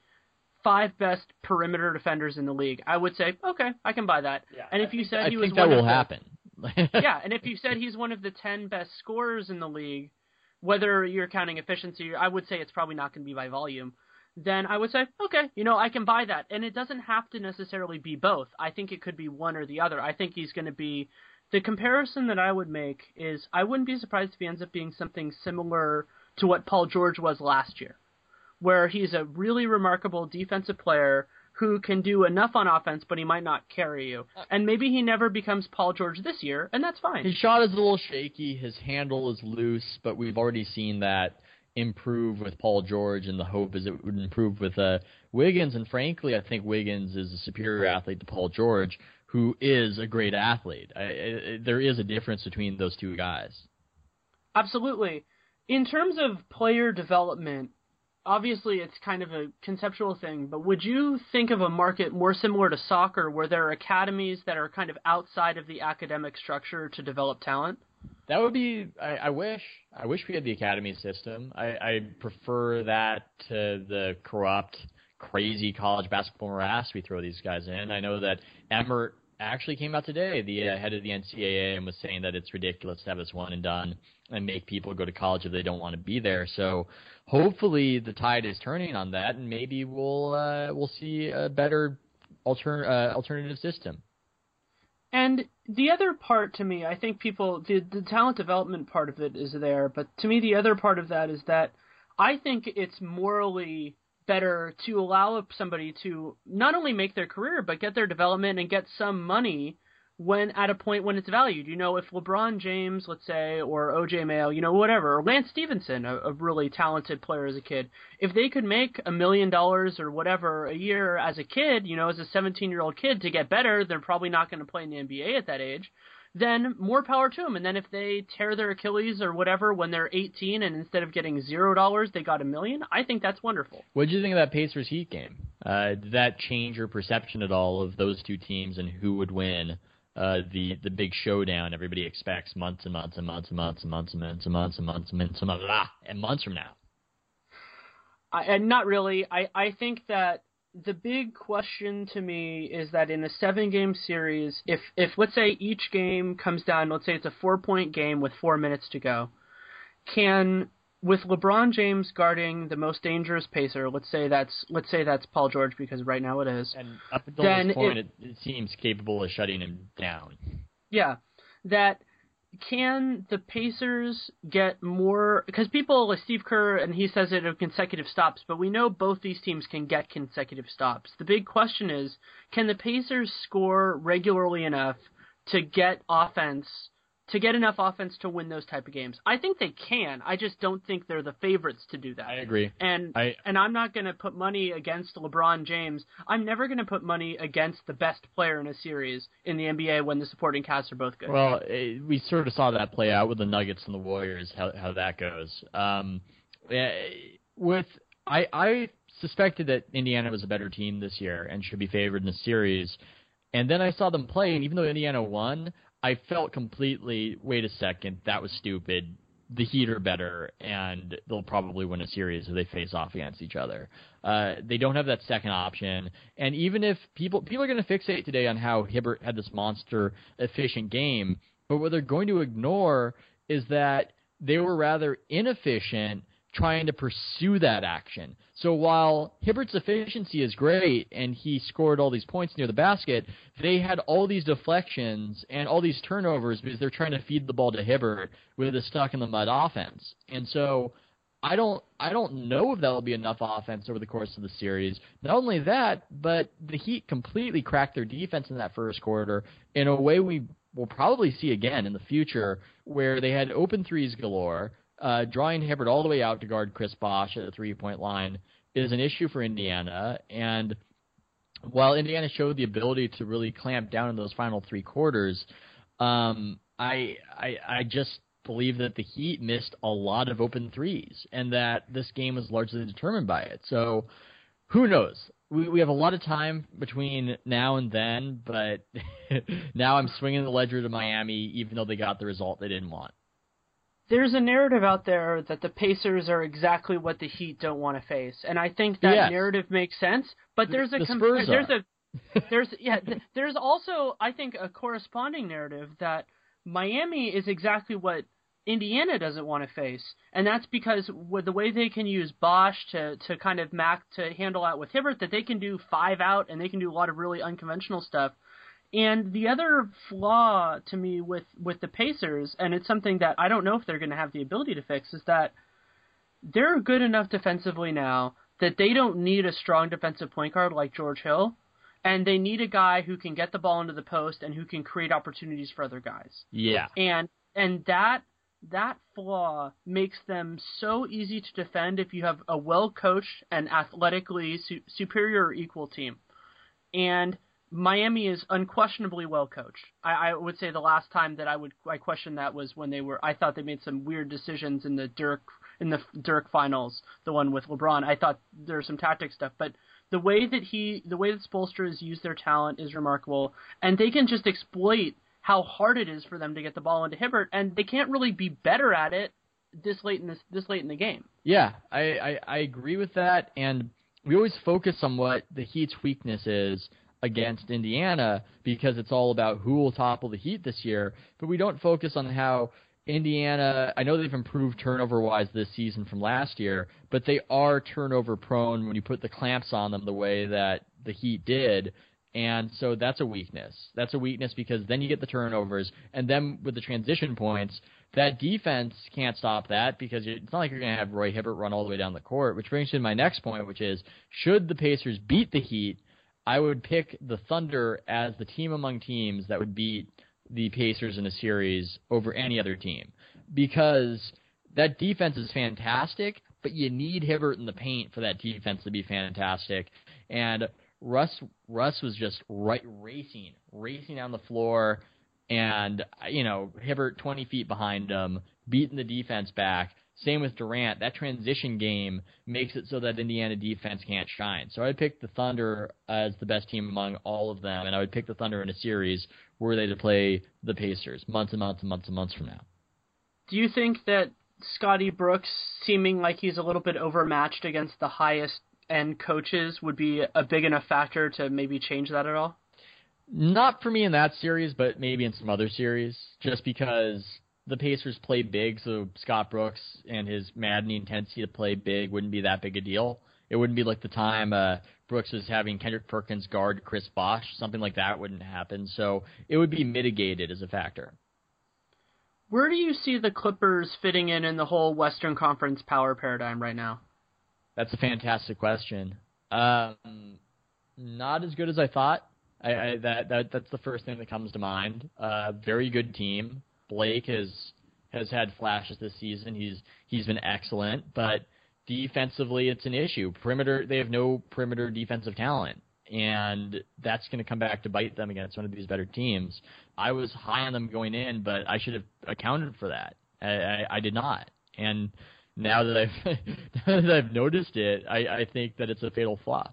5 best perimeter defenders in the league, I would say, okay, I can buy that. Yeah, and if you said he was one of the, yeah, and if you said he's one of the 10 best scorers in the league, whether you're counting efficiency, I would say it's probably not going to be by volume. Then I would say, okay, you know, I can buy that. And it doesn't have to necessarily be both. I think it could be one or the other. I think he's going to be – the comparison that I would make is I wouldn't be surprised if he ends up being something similar to what Paul George was last year, where he's a really remarkable defensive player who can do enough on offense, but he might not carry you. And maybe he never becomes Paul George this year, and that's fine. His shot is a little shaky, his handle is loose, but we've already seen that improve with Paul George, and the hope is it would improve with Wiggins. And frankly, I think Wiggins is a superior athlete to Paul George, who is a great athlete. There is a difference between those two guys. Absolutely. In terms of player development, obviously, it's kind of a conceptual thing, but would you think of a market more similar to soccer where there are academies that are kind of outside of the academic structure to develop talent? That would be – I wish. I wish we had the academy system. I prefer that to the corrupt, crazy college basketball morass we throw these guys in. I know that Emmert actually came out today, the head of the NCAA, and was saying that it's ridiculous to have this one and done and make people go to college if they don't want to be there. So hopefully the tide is turning on that, and maybe we'll see a better alternative system. And the other part to me, I think people, the talent development part of it is there, but to me the other part of that is that I think it's morally better to allow somebody to not only make their career, but get their development and get some money when at a point when it's valued. You know, if LeBron James, let's say, or O.J. Mayo, you know, whatever, or Lance Stevenson, a really talented player as a kid, if they could make $1 million or whatever a year as a kid, you know, as a 17-year-old kid to get better, they're probably not going to play in the NBA at that age, then more power to them. And then if they tear their Achilles or whatever when they're 18 and instead of getting $0, they got $1 million, I think that's wonderful. What did you think of that Pacers-Heat game? Did that change your perception at all of those two teams and who would win the big showdown everybody expects months and months and months and months and months and months and months and months and months and months from now? And not really. I think that the big question to me is that in a 7-game series, if let's say each game comes down, let's say it's a 4-point game with 4 minutes to go, with LeBron James guarding the most dangerous Pacer, let's say that's Paul George, because right now it is. And up until this point, it seems capable of shutting him down. Yeah, can the Pacers get more – because people like Steve Kerr, and he says it of consecutive stops, but we know both these teams can get consecutive stops. The big question is, can the Pacers score regularly enough to get offense, to get enough offense to win those type of games. I think they can. I just don't think they're the favorites to do that. I agree. And I'm not going to put money against LeBron James. I'm never going to put money against the best player in a series in the NBA when the supporting casts are both good. Well, we sort of saw that play out with the Nuggets and the Warriors, how that goes. I suspected that Indiana was a better team this year and should be favored in the series. And then I saw them play, and even though Indiana won, I felt completely, wait a second, that was stupid. The Heat are better, and they'll probably win a series if they face off against each other. They don't have that second option. And even if people are going to fixate today on how Hibbert had this monster efficient game, but what they're going to ignore is that they were rather inefficient trying to pursue that action. So while Hibbert's efficiency is great and he scored all these points near the basket, they had all these deflections and all these turnovers because they're trying to feed the ball to Hibbert with a stuck-in-the-mud offense. And so I don't know if that will be enough offense over the course of the series. Not only that, but the Heat completely cracked their defense in that first quarter in a way we will probably see again in the future, where they had open threes galore. Drawing Hibbert all the way out to guard Chris Bosh at the three-point line is an issue for Indiana. And while Indiana showed the ability to really clamp down in those final three quarters, I just believe that the Heat missed a lot of open threes and that this game was largely determined by it. So who knows? We have a lot of time between now and then, but now I'm swinging the ledger to Miami, even though they got the result they didn't want. There's a narrative out there that the Pacers are exactly what the Heat don't want to face, and I think that narrative makes sense. But there's there's also, I think, a corresponding narrative that Miami is exactly what Indiana doesn't want to face, and that's because with the way they can use Bosh to kind of handle out with Hibbert, that they can do five out and they can do a lot of really unconventional stuff. And the other flaw to me with the Pacers, and it's something that I don't know if they're going to have the ability to fix, is that they're good enough defensively now that they don't need a strong defensive point guard like George Hill, and they need a guy who can get the ball into the post and who can create opportunities for other guys. Yeah. And that flaw makes them so easy to defend if you have a well-coached and athletically superior or equal team. And Miami is unquestionably well coached. I would say the last time that I questioned that was when they were. I thought they made some weird decisions in the Dirk finals, the one with LeBron. I thought there was some tactic stuff, but the way that Spoelstra has used their talent is remarkable, and they can just exploit how hard it is for them to get the ball into Hibbert, and they can't really be better at it this late in the game. Yeah, I agree with that, and we always focus on what the Heat's weakness is against Indiana because it's all about who will topple the Heat this year, but we don't focus on how Indiana, I know they've improved turnover-wise this season from last year, but they are turnover-prone when you put the clamps on them the way that the Heat did, and so that's a weakness. That's a weakness because then you get the turnovers, and then with the transition points, that defense can't stop that because it's not like you're going to have Roy Hibbert run all the way down the court, which brings me to my next point, which is, should the Pacers beat the Heat, I would pick the Thunder as the team among teams that would beat the Pacers in a series over any other team because that defense is fantastic, but you need Hibbert in the paint for that defense to be fantastic. And Russ was just racing down the floor, and Hibbert 20 feet behind him, beating the defense back. Same with Durant. That transition game makes it so that Indiana defense can't shine. So I'd pick the Thunder as the best team among all of them, and I would pick the Thunder in a series were they to play the Pacers months and months and months and months from now. Do you think that Scotty Brooks seeming like he's a little bit overmatched against the highest-end coaches would be a big enough factor to maybe change that at all? Not for me in that series, but maybe in some other series, just because the Pacers play big, so Scott Brooks and his maddening tendency to play big wouldn't be that big a deal. It wouldn't be like the time Brooks was having Kendrick Perkins guard Chris Bosh. Something like that wouldn't happen, so it would be mitigated as a factor. Where do you see the Clippers fitting in the whole Western Conference power paradigm right now? That's a fantastic question. Not as good as I thought. That's the first thing that comes to mind. Very good team. Blake has had flashes this season. He's been excellent, but defensively it's an issue. They have no perimeter defensive talent, and that's going to come back to bite them against one of these better teams. I was high on them going in, but I should have accounted for that. I did not. And now that I've noticed it, I think that it's a fatal flaw.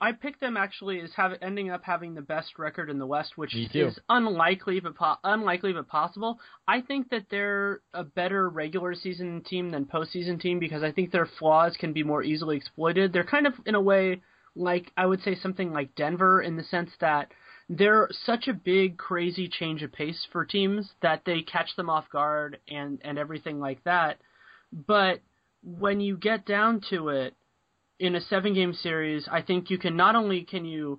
I picked them actually as ending up having the best record in the West, which is unlikely but possible. I think that they're a better regular season team than postseason team because I think their flaws can be more easily exploited. They're kind of, in a way, like I would say something like Denver in the sense that they're such a big, crazy change of pace for teams that they catch them off guard and everything like that. But when you get down to it, in a 7-game series, I think you can not only can you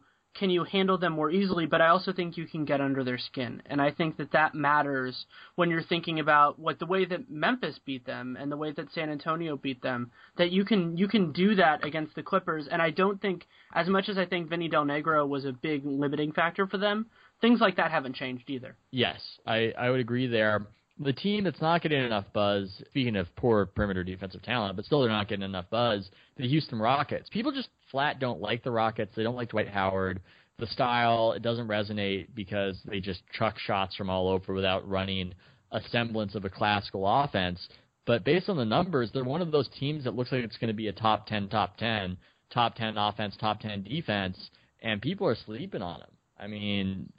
handle them more easily, but I also think you can get under their skin. And I think that matters when you're thinking about the way that Memphis beat them and the way that San Antonio beat them, that you can do that against the Clippers. And I don't think, as much as I think Vinny Del Negro was a big limiting factor for them, things like that haven't changed either. Yes, I would agree there. The team that's not getting enough buzz, speaking of poor perimeter defensive talent, but still they're not getting enough buzz, the Houston Rockets. People just flat don't like the Rockets. They don't like Dwight Howard. The style, it doesn't resonate because they just chuck shots from all over without running a semblance of a classical offense. But based on the numbers, they're one of those teams that looks like it's going to be a top 10 offense, top 10 defense, and people are sleeping on them. I mean,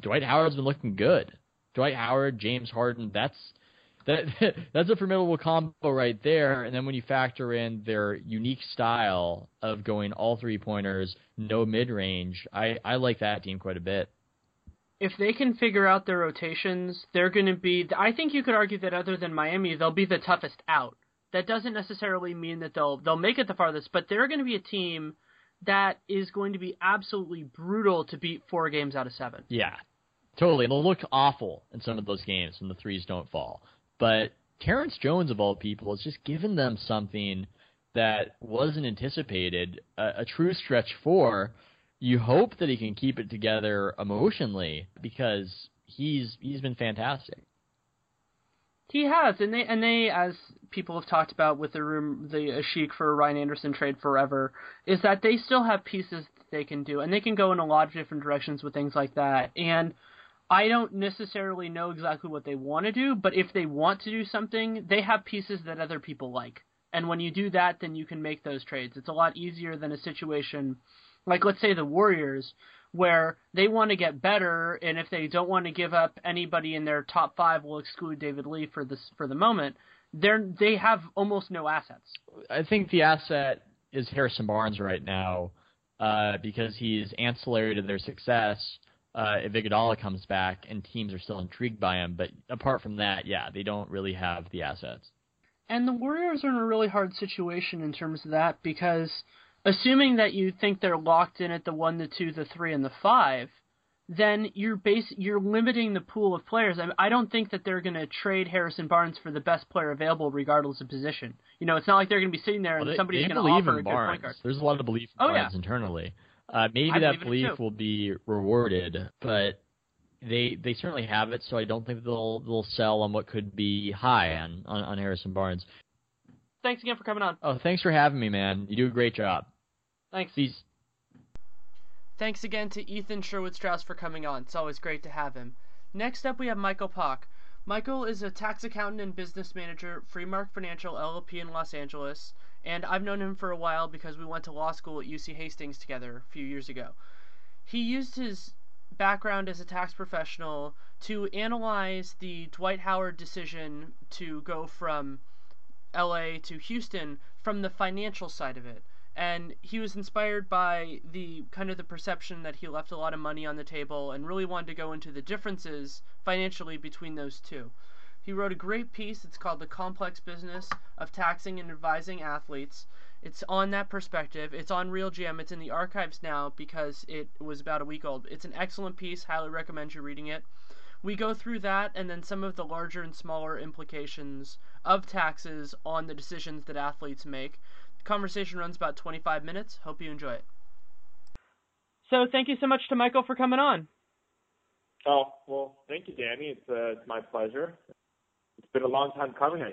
Dwight Howard's been looking good. Dwight Howard, James Harden, that's a formidable combo right there. And then when you factor in their unique style of going all three-pointers, no mid-range, I like that team quite a bit. If they can figure out their rotations, they're going to be – I think you could argue that other than Miami, they'll be the toughest out. That doesn't necessarily mean that they'll make it the farthest, but they're going to be a team that is going to be absolutely brutal to beat 4 games out of 7. Yeah. Totally. It'll look awful in some of those games when the threes don't fall. But Terrence Jones, of all people, has just given them something that wasn't anticipated, a true stretch four. You hope that he can keep it together emotionally because he's been fantastic. He has, and they, as people have talked about with the Ashik for Ryan Anderson trade forever, is that they still have pieces that they can do, and they can go in a lot of different directions with things like that. And I don't necessarily know exactly what they want to do, but if they want to do something, they have pieces that other people like. And when you do that, then you can make those trades. It's a lot easier than a situation like, let's say, the Warriors, where they want to get better, and if they don't want to give up anybody in their top 5, we'll exclude David Lee for the moment, they have almost no assets. I think the asset is Harrison Barnes right now because he's ancillary to their success. If Iguodala comes back and teams are still intrigued by him. But apart from that, yeah, they don't really have the assets. And the Warriors are in a really hard situation in terms of that because assuming that you think they're locked in at the 1, the 2, the 3, and the 5, then you're limiting the pool of players. I mean, I don't think that they're going to trade Harrison Barnes for the best player available regardless of position. You know, it's not like they're going to be sitting there and somebody's going to offer a good point guard. There's a lot of belief in Barnes internally. Maybe that belief will be rewarded, but they certainly have it, so I don't think they'll sell on what could be high on Harrison Barnes. Thanks again for coming on. Oh, thanks for having me, man. You do a great job. Thanks. Peace. Thanks again to Ethan Sherwood-Strauss for coming on. It's always great to have him. Next up, we have Michael Pock. Michael is a tax accountant and business manager at Freemark Financial LLP in Los Angeles, and I've known him for a while because we went to law school at UC Hastings together a few years ago. He used his background as a tax professional to analyze the Dwight Howard decision to go from LA to Houston from the financial side of it. And he was inspired by the kind of the perception that he left a lot of money on the table and really wanted to go into the differences financially between those two. He wrote a great piece. It's called The Complex Business of Taxing and Advising Athletes. It's on that perspective. It's on RealGM. It's in the archives now because it was about a week old. It's an excellent piece. Highly recommend you reading it. We go through that and then some of the larger and smaller implications of taxes on the decisions that athletes make. The conversation runs about 25 minutes. Hope you enjoy it. So thank you so much to Michael for coming on. Oh, well, thank you, Danny. It's my pleasure. It's been a long time coming, I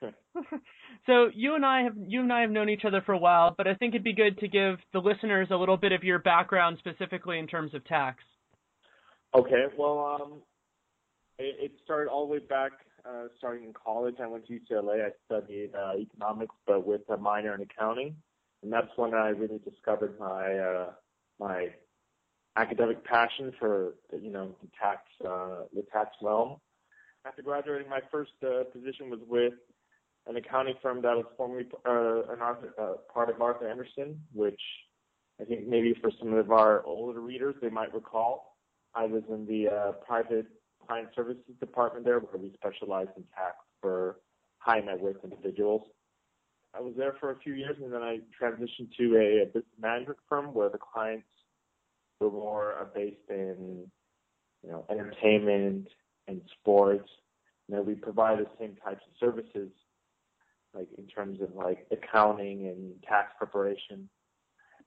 think. So you and I have known each other for a while, but I think it'd be good to give the listeners a little bit of your background specifically in terms of tax. Okay, well, it started all the way back starting in college. I went to UCLA. I studied economics, but with a minor in accounting, and that's when I really discovered my academic passion for the tax realm. After graduating, my first position was with an accounting firm that was formerly part of Arthur Andersen, which I think maybe for some of our older readers they might recall. I was in the private client services department there, where we specialized in tax for high net worth individuals. I was there for a few years, and then I transitioned to a business management firm where the clients were more based in, entertainment and sports. You know, we provide the same types of services, like in terms of like accounting and tax preparation.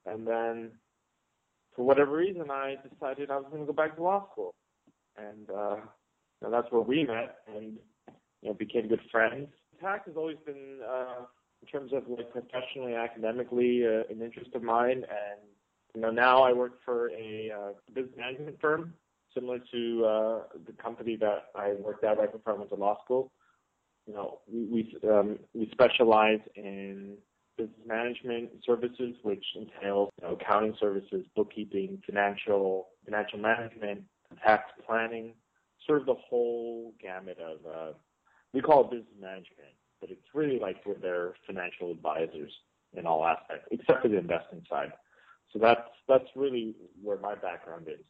And then, for whatever reason, I decided I was going to go back to law school, and that's where we met and became good friends. Tax has always been, in terms of like professionally, academically, an interest of mine, and now I work for a business management firm similar to the company that I worked at right before I went to law school. We specialize in business management services, which entails accounting services, bookkeeping, financial management, tax planning, sort of the whole gamut of, we call it business management, but it's really like we're their financial advisors in all aspects, except for the investing side. So that's really where my background is.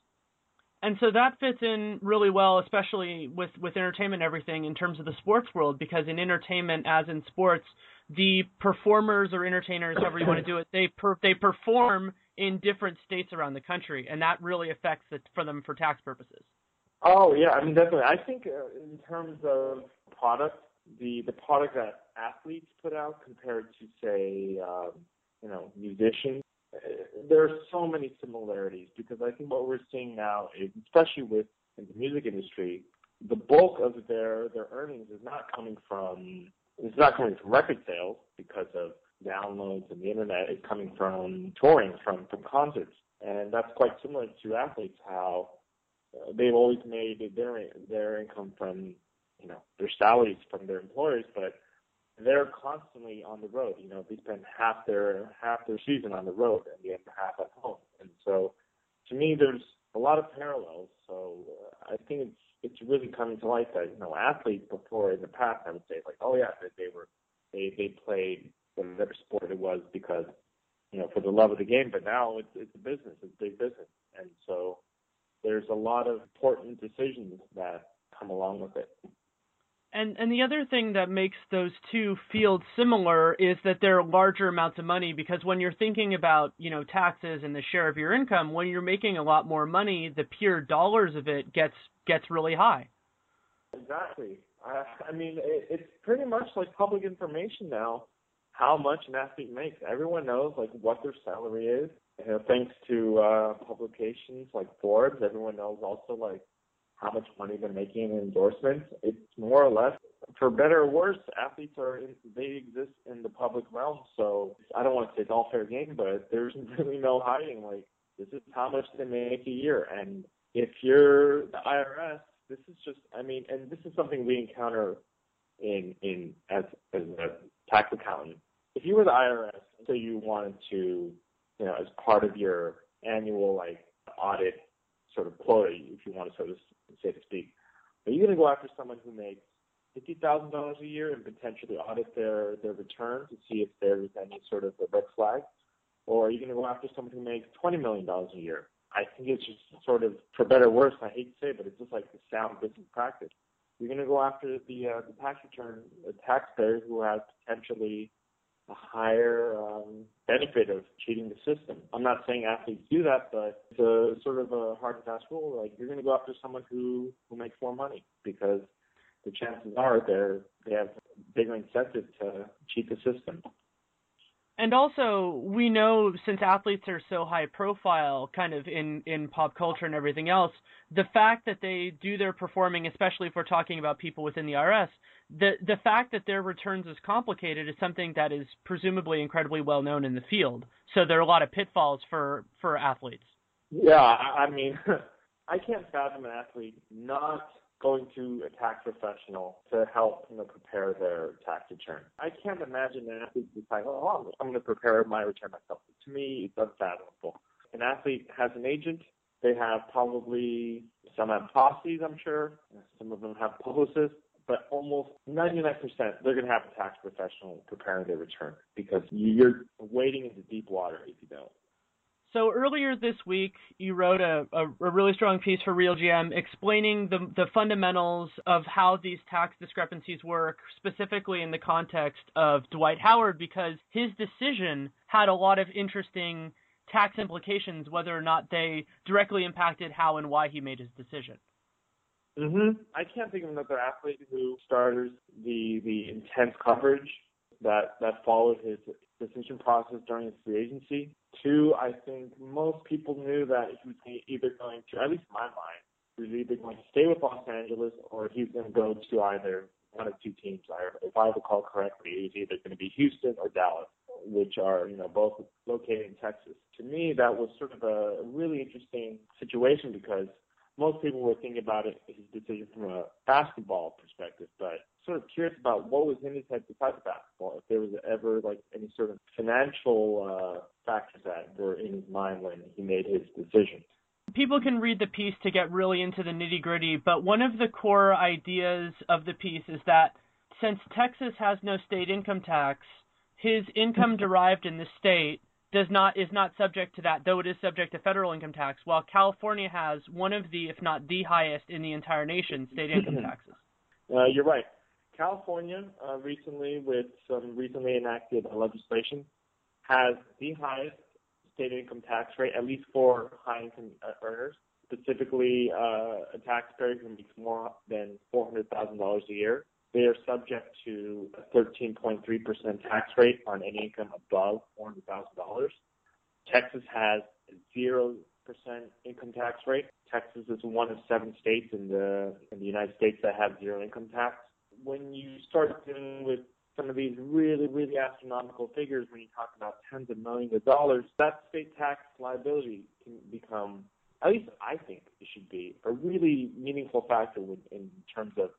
And so that fits in really well, especially with entertainment and everything in terms of the sports world, because in entertainment, as in sports, the performers or entertainers, however you want to do it, they perform in different states around the country, and that really affects it for them for tax purposes. Oh, yeah, I mean, definitely. I think in terms of product, the product that athletes put out compared to, say, musicians, there are so many similarities, because I think what we're seeing now is, especially in the music industry, the bulk of their earnings is not coming from record sales because of downloads and the internet. It's coming from touring, from concerts, and that's quite similar to athletes, how they've always made their income from their salaries from their employers, but they're constantly on the road. They spend half their season on the road and the other half at home. And so, to me, there's a lot of parallels. So I think it's really coming to light that athletes before in the past, I would say, like, oh yeah, they played whatever sport it was because for the love of the game. But now it's a business, it's big business, and so there's a lot of important decisions that come along with it. And the other thing that makes those two fields similar is that they're larger amounts of money, because when you're thinking about, taxes and the share of your income, when you're making a lot more money, the pure dollars of it gets really high. Exactly. I mean, it's pretty much like public information now, how much an athlete makes. Everyone knows, like, what their salary is. Thanks to publications like Forbes, everyone knows also, like, how much money they're making in endorsements. It's more or less, for better or worse, athletes they exist in the public realm. So I don't want to say it's all fair game, but there's really no hiding. Like, this is how much they make a year. And if you're the IRS, this is just, I mean, and this is something we encounter in as a tax accountant. If you were the IRS, so you wanted to, as part of your annual, like, audit sort of quota, if you want to sort of say to speak, are you going to go after someone who makes $50,000 a year and potentially audit their return to see if there's any sort of a red flag? Or are you going to go after someone who makes $20 million a year? I think it's just sort of, for better or worse, I hate to say it, but it's just like the sound business practice. You're going to go after the tax return taxpayer who has potentially a higher benefit of cheating the system. I'm not saying athletes do that, but it's a sort of a hard and fast rule. Like, you're going to go after someone who makes more money, because the chances are they have bigger incentive to cheat the system. And also, we know since athletes are so high profile kind of in pop culture and everything else, the fact that they do their performing, especially if we're talking about people within the IRS, the fact that their returns is complicated is something that is presumably incredibly well known in the field. So there are a lot of pitfalls for athletes. Yeah, I mean, I can't fathom an athlete not going to a tax professional to help, you know, prepare their tax return. I can't imagine an athlete deciding, oh, I'm going to prepare my return myself. To me, it's unfathomable. An athlete has an agent. They have probably, some have posses, I'm sure. Some of them have publicists. But almost 99%, they're going to have a tax professional preparing their return because you're wading into deep water if you don't. So earlier this week, you wrote a really strong piece for RealGM explaining the fundamentals of how these tax discrepancies work, specifically in the context of Dwight Howard, because his decision had a lot of interesting tax implications, whether or not they directly impacted how and why he made his decision. Mm-hmm. I can't think of another athlete who started the intense coverage that followed his decision process during his free agency. Two, I think most people knew that he was either going to, at least in my mind, he was either going to stay with Los Angeles or he's going to go to either one of two teams. If I recall correctly, it was either going to be Houston or Dallas, which are, you know, both located in Texas. To me, that was sort of a really interesting situation because most people were thinking about it, his decision from a basketball perspective, but sort of curious about what was in his head besides basketball, if there was ever like any sort of financial factors that were in his mind when he made his decision. People can read the piece to get really into the nitty-gritty, but one of the core ideas of the piece is that since Texas has no state income tax, his income derived in the state is not subject to that, though it is subject to federal income tax, while California has one of the, if not the highest in the entire nation, state income taxes. You're right. California, recently, with some recently enacted legislation, has the highest state income tax rate, at least for high-income earners. Specifically, a taxpayer who makes more than $400,000 a year. They are subject to a 13.3% tax rate on any income above $400,000. Texas has a 0% income tax rate. Texas is one of 7 states in the United States that have zero income tax. When you start dealing with some of these really, really astronomical figures, when you talk about tens of millions of dollars, that state tax liability can become, at least I think it should be, a really meaningful factor in terms of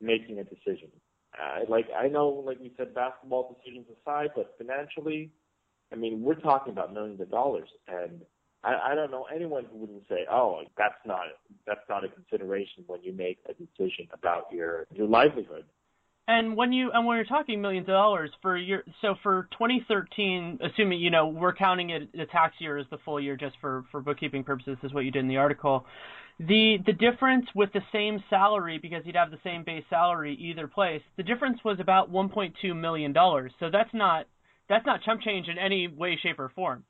making a decision. I know, like we said, basketball decisions aside, but financially, I mean, we're talking about millions of dollars, and I don't know anyone who wouldn't say, oh, that's not a consideration when you make a decision about your livelihood. And when you're talking millions of dollars for 2013, assuming, you know, we're counting it the tax year as the full year just for bookkeeping purposes, is what you did in the article. The difference with the same salary, because you'd have the same base salary either place, the difference was about $1.2 million. So that's not chump change in any way, shape, or form.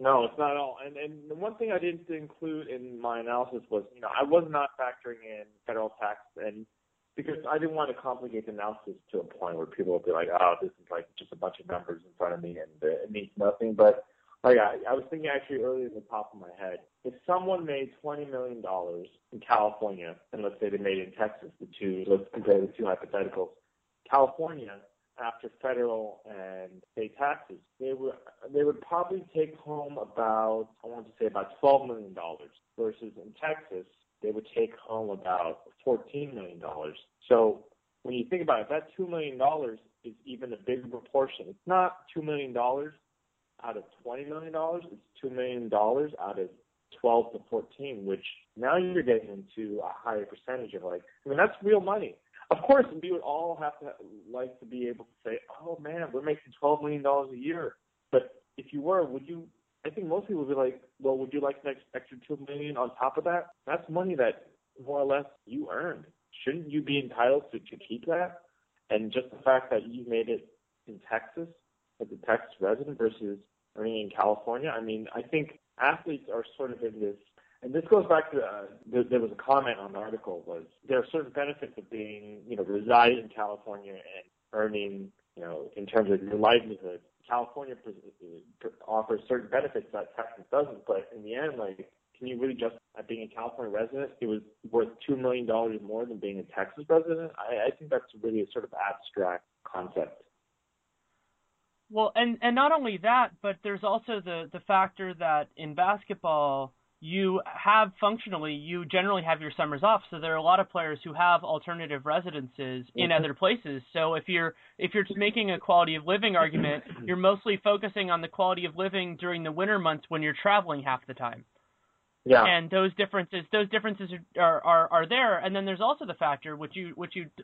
No, it's not at all. And the one thing I didn't include in my analysis was, you know, I was not factoring in federal tax and. Because I didn't want to complicate the analysis to a point where people would be like, oh, this is like just a bunch of numbers in front of me and it means nothing. But like I was thinking actually earlier in the top of my head, if someone made $20 million in California, and let's say they made it in Texas, let's compare the two hypotheticals, California, after federal and state taxes, they would probably take home about, I want to say about $12 million versus in Texas, they would take home about $14 million. So when you think about it, that $2 million is even a bigger proportion. It's not $2 million out of $20 million. It's $2 million out of 12 to 14, which now you're getting into a higher percentage of like, I mean, that's real money. Of course, we would all have to like to be able to say, oh, man, we're making $12 million a year. But if you were, would you? I think most people would be like, well, would you like an extra $2 million on top of that? That's money that more or less you earned. Shouldn't you be entitled to keep that? And just the fact that you made it in Texas as a Texas resident versus earning in California, I mean, I think athletes are sort of in this, and this goes back to, there was a comment on the article, was there are certain benefits of being, you know, residing in California and earning, you know, in terms of your livelihood California offers certain benefits that Texas doesn't, but in the end, like, can you really justify being a California resident? It was worth $2 million more than being a Texas resident. I think that's really a sort of abstract concept. Well, and not only that, but there's also the factor that in basketball, you have functionally, you generally have your summers off. So there are a lot of players who have alternative residences in other places. So if you're making a quality of living argument, you're mostly focusing on the quality of living during the winter months when you're traveling half the time. Yeah. And those differences are there. And then there's also the factor which you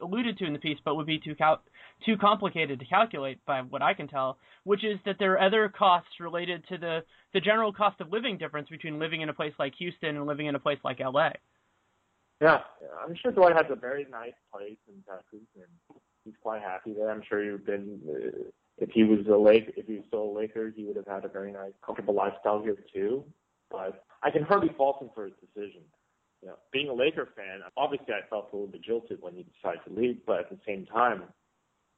alluded to in the piece, but would be too complicated to calculate by what I can tell, which is that there are other costs related to the general cost of living difference between living in a place like Houston and living in a place like LA. Yeah, I'm sure Dwight has a very nice place in Texas, and he's quite happy there. I'm sure you've been. If he was still a Laker, he would have had a very nice, comfortable lifestyle here too. But I can hardly fault him for his decision. You know, being a Laker fan, obviously I felt a little bit jilted when he decided to leave, but at the same time,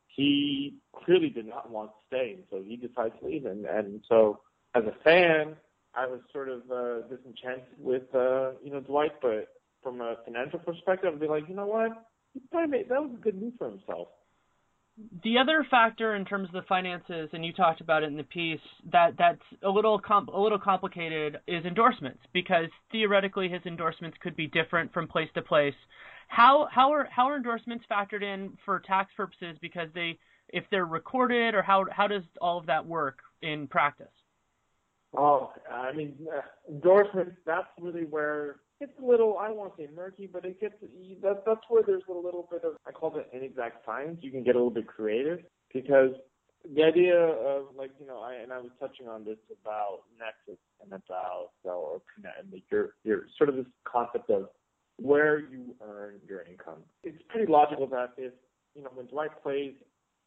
he clearly did not want to stay, and so he decided to leave. And so as a fan, I was sort of disenchanted with Dwight, but from a financial perspective, I'd be like, you know what, that was a good move for himself. The other factor in terms of the finances, and you talked about it in the piece, that's a little complicated is endorsements, because theoretically his endorsements could be different from place to place. How are endorsements factored in for tax purposes? Because if they're recorded, or how does all of that work in practice? Oh, I mean, endorsements. That's really where. It's a little, I don't want to say murky, but it gets, that's where there's a little bit of, I call it inexact science. You can get a little bit creative, because the idea of, like, you know, I was touching on this about nexus and about your sort of this concept of where you earn your income. It's pretty logical that if, you know, when Dwight plays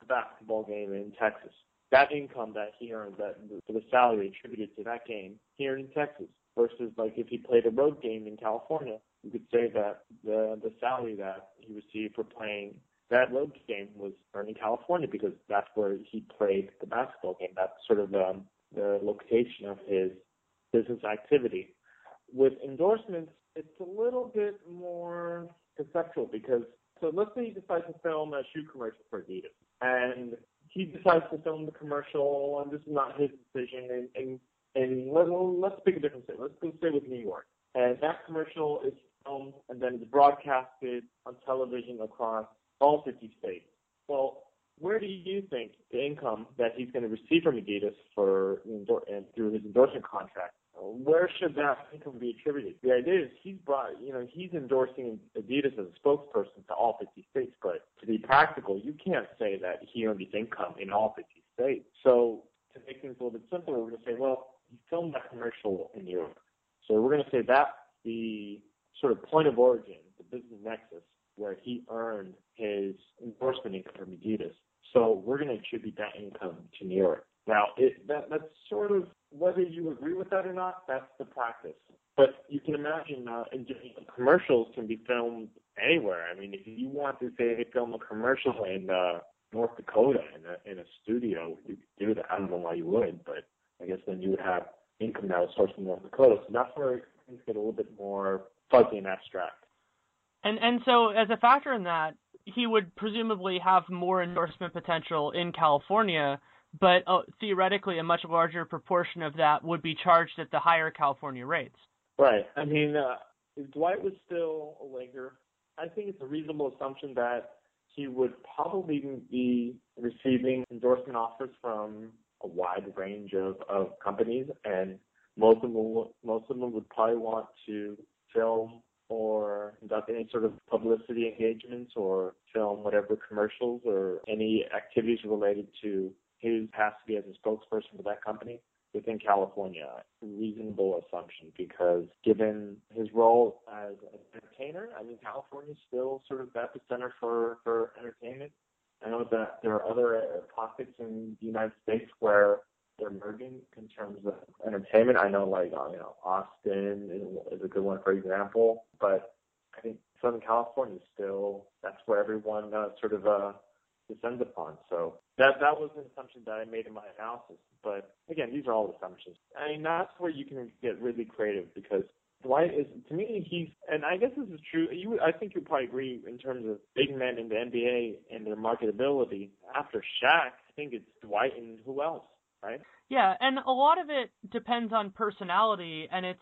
a basketball game in Texas, that income that he earned, that the salary attributed to that game here in Texas, versus, like, if he played a road game in California, you could say that the salary that he received for playing that road game was earned in California, because that's where he played the basketball game. That's sort of the location of his business activity. With endorsements, it's a little bit more conceptual, because so let's say he decides to film a shoe commercial for Adidas, and he decides to film the commercial, and this is not his decision, and let's pick a different state. Let's stay with New York. And that commercial is filmed and then it's broadcasted on television across all 50 states. Well, where do you think the income that he's going to receive from Adidas through his endorsement contract, where should that income be attributed? The idea is he's endorsing Adidas as a spokesperson to all 50 states, but to be practical, you can't say that he earned his income in all 50 states. So to make things a little bit simpler, we're going to say, well, he filmed that commercial in New York. So we're going to say that's the sort of point of origin, the business nexus, where he earned his endorsement income from Adidas. So we're going to attribute that income to New York. Now, that's sort of, whether you agree with that or not, that's the practice. But you can imagine commercials can be filmed anywhere. I mean, if you want to, say, film a commercial in North Dakota in a studio, you could do that. I don't know why you would, but I guess then you would have income that was sourced from North Dakota. So that's where things get a little bit more fuzzy and abstract. And so as a factor in that, he would presumably have more endorsement potential in California, but theoretically a much larger proportion of that would be charged at the higher California rates. Right. I mean, if Dwight was still a Laker, I think it's a reasonable assumption that he would probably be receiving endorsement offers from a wide range of companies, and most of them would probably want to film or conduct any sort of publicity engagements or film whatever commercials or any activities related to his capacity as a spokesperson for that company within California. A reasonable assumption, because given his role as an entertainer, I mean, California is still sort of at the center for entertainment. I know that there are other pockets in the United States where they're merging in terms of entertainment. I know, like, Austin is a good one, for example. But I think Southern California is still, that's where everyone sort of descends upon. So that was an assumption that I made in my analysis. But again, these are all assumptions. I mean, that's where you can get really creative, because Dwight is, to me, he's, and I guess this is true, I think you'll probably agree in terms of big men in the NBA and their marketability. After Shaq, I think it's Dwight and who else, right? Yeah, and a lot of it depends on personality, and it's.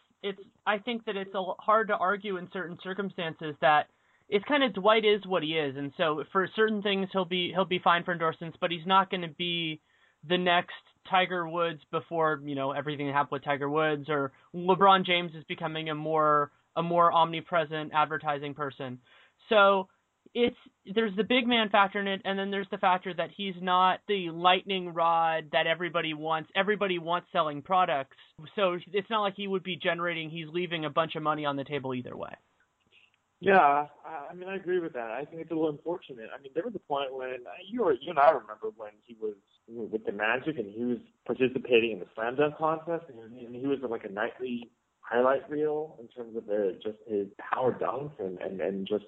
I think that it's hard to argue in certain circumstances that it's kind of Dwight is what he is, and so for certain things he'll be fine for endorsements, but he's not going to be the next Tiger Woods before, you know, everything that happened with Tiger Woods, or LeBron James is becoming a more omnipresent advertising person. So there's the big man factor in it, and then there's the factor that he's not the lightning rod that everybody wants. Everybody wants selling products. So it's not like he would be generating, he's leaving a bunch of money on the table either way. Yeah, I mean, I agree with that. I think it's a little unfortunate. I mean, there was a point when you and I remember when he was with the Magic and he was participating in the slam dunk contest, and he was like a nightly highlight reel in terms of just his power dunks and just.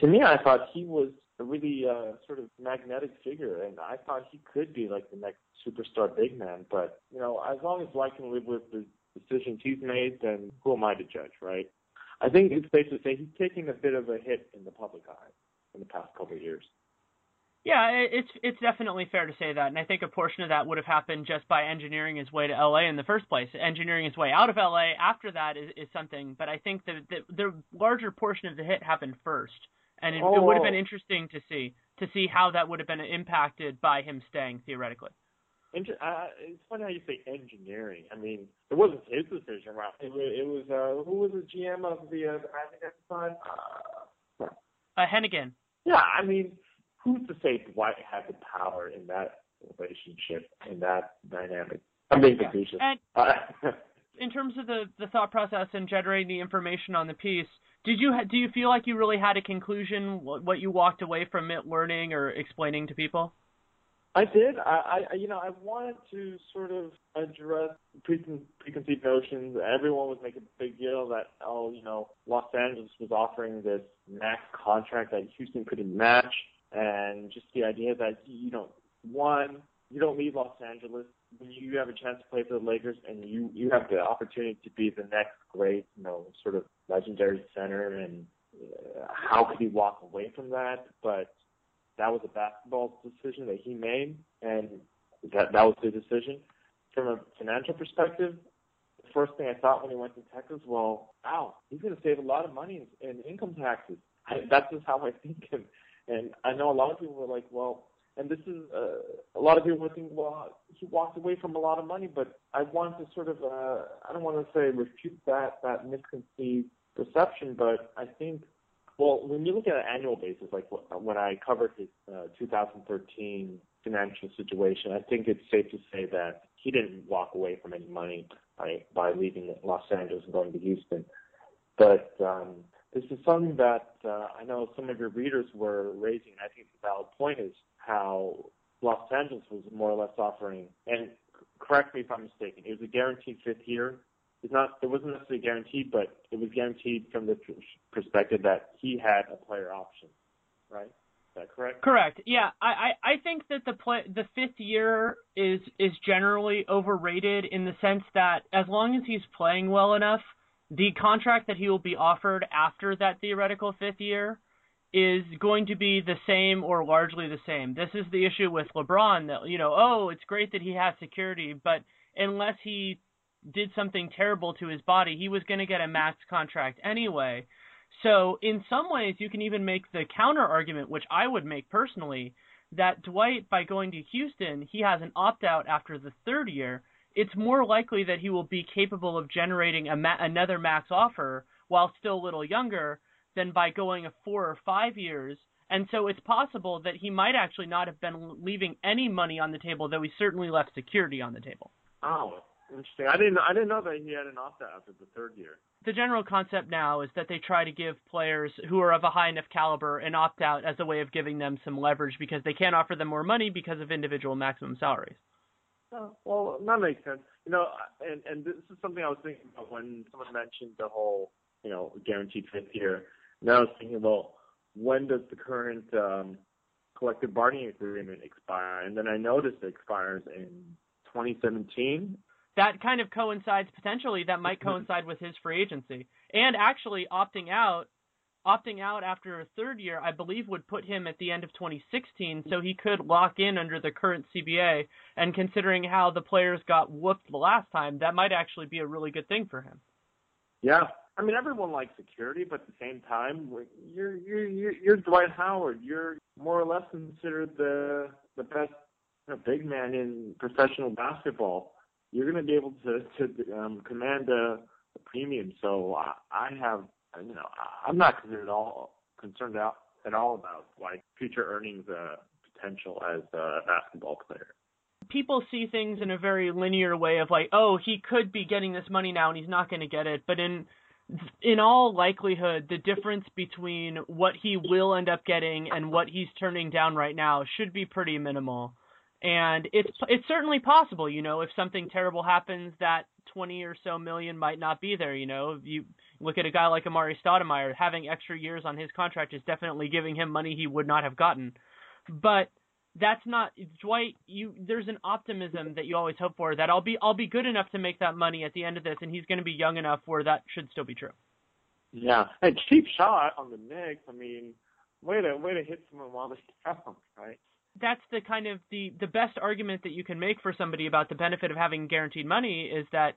To me, I thought he was a really sort of magnetic figure, and I thought he could be like the next superstar big man. But, you know, as long as I can live with the decisions he's made, then who am I to judge, right? I think it's safe to say he's taking a bit of a hit in the public eye in the past couple of years. Yeah, it's definitely fair to say that, and I think a portion of that would have happened just by engineering his way to L.A. in the first place. Engineering his way out of L.A. after that is something, but I think that the larger portion of the hit happened first, and it would have been interesting to see how that would have been impacted by him staying, theoretically. It's funny how you say engineering. I mean, it wasn't his decision, right? It was who was the GM of the Magic at the time? Hennigan. Yeah, I mean, who's to say Dwight had the power in that relationship, in that dynamic? I'm being facetious. In terms of the thought process and generating the information on the piece, do you feel like you really had a conclusion, what you walked away from it learning or explaining to people? I did. I wanted to sort of address preconceived notions. Everyone was making a big deal that, Los Angeles was offering this max contract that Houston couldn't match, and just the idea that you don't leave Los Angeles when you have a chance to play for the Lakers, and you have the opportunity to be the next great, sort of legendary center. And how could he walk away from that? But that was a basketball decision that he made, and that was his decision. From a financial perspective, the first thing I thought when he went to Texas, he's going to save a lot of money in income taxes. That's just how I think. And I know a lot of people were like, a lot of people were thinking, he walked away from a lot of money, but I wanted to sort of, I don't want to say refute that misconceived perception, but I think, when you look at an annual basis, like when I covered his 2013 financial situation, I think it's safe to say that he didn't walk away from any money by leaving Los Angeles and going to Houston. But this is something that I know some of your readers were raising, and I think the valid point is how Los Angeles was more or less offering, and correct me if I'm mistaken, it was a guaranteed fifth year. It wasn't necessarily guaranteed, but it was guaranteed from the perspective that he had a player option, right? Is that correct? Correct. Yeah, I think that the fifth year is generally overrated in the sense that as long as he's playing well enough, the contract that he will be offered after that theoretical fifth year is going to be the same or largely the same. This is the issue with LeBron that, it's great that he has security, but unless he did something terrible to his body, he was going to get a max contract anyway. So in some ways, you can even make the counter argument, which I would make personally, that Dwight, by going to Houston, he has an opt-out after the third year. It's more likely that he will be capable of generating another max offer while still a little younger than by going 4 or 5 years. And so it's possible that he might actually not have been leaving any money on the table, though he certainly left security on the table. Oh, interesting. I didn't know that he had an opt-out after the third year. The general concept now is that they try to give players who are of a high enough caliber an opt-out as a way of giving them some leverage because they can't offer them more money because of individual maximum salaries. Oh, well, that makes sense. And this is something I was thinking about when someone mentioned the whole, guaranteed fifth year. Now I was thinking, when does the current collective bargaining agreement expire, and then I noticed it expires in 2017. That kind of coincides potentially. That might coincide with his free agency, and actually opting out after a third year, I believe, would put him at the end of 2016, so he could lock in under the current CBA. And considering how the players got whooped the last time, that might actually be a really good thing for him. Yeah. I mean, everyone likes security, but at the same time, you're Dwight Howard. You're more or less considered the best big man in professional basketball. You're going to be able to command a premium. So I have, I'm not concerned at all about future earnings potential as a basketball player. People see things in a very linear way of he could be getting this money now and he's not going to get it. But in all likelihood, the difference between what he will end up getting and what he's turning down right now should be pretty minimal. And it's certainly possible, if something terrible happens, that 20 or so million might not be there. You look at a guy like Amari Stoudemire, having extra years on his contract is definitely giving him money he would not have gotten. But that's not Dwight. There's an optimism that you always hope for that I'll be good enough to make that money at the end of this, and he's going to be young enough where that should still be true. Yeah, a cheap shot on the Knicks. I mean, way to hit someone while they're down, right? That's the kind of the best argument that you can make for somebody about the benefit of having guaranteed money is that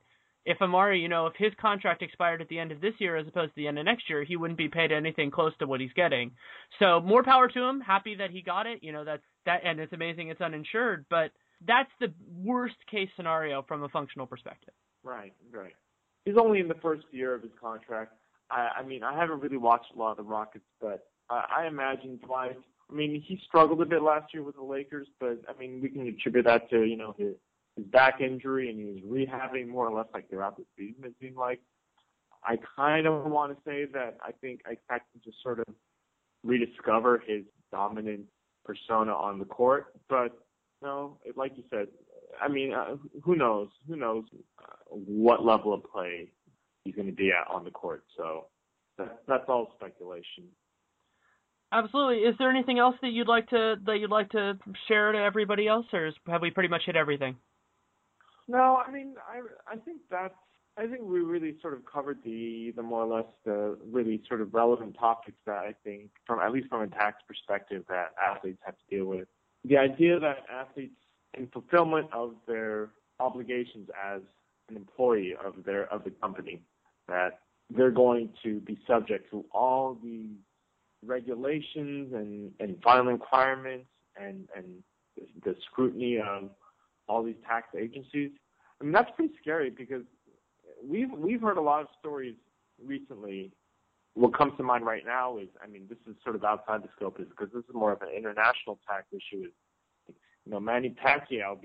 if Amari, if his contract expired at the end of this year as opposed to the end of next year, he wouldn't be paid anything close to what he's getting. So more power to him. Happy that he got it. That and it's amazing it's uninsured, but that's the worst case scenario from a functional perspective. Right. He's only in the first year of his contract. I haven't really watched a lot of the Rockets, but I imagine Dwight. He struggled a bit last year with the Lakers, but, we can attribute that to, his back injury, and he was rehabbing more or less throughout the season, it seemed like. I kind of want to say that I expect him to sort of rediscover his dominant persona on the court, but, like you said, who knows? Who knows what level of play he's going to be at on the court, so that's all speculation. Absolutely. Is there anything else that you'd like to share to everybody else, or have we pretty much hit everything? No, I think we really sort of covered the more or less the really sort of relevant topics that I think from a tax perspective that athletes have to deal with. The idea that athletes, in fulfillment of their obligations as an employee of the company, that they're going to be subject to all the regulations and filing requirements and the scrutiny of all these tax agencies. That's pretty scary because we've heard a lot of stories recently. What comes to mind right now is, this is sort of outside the scope because this is more of an international tax issue. Manny Pacquiao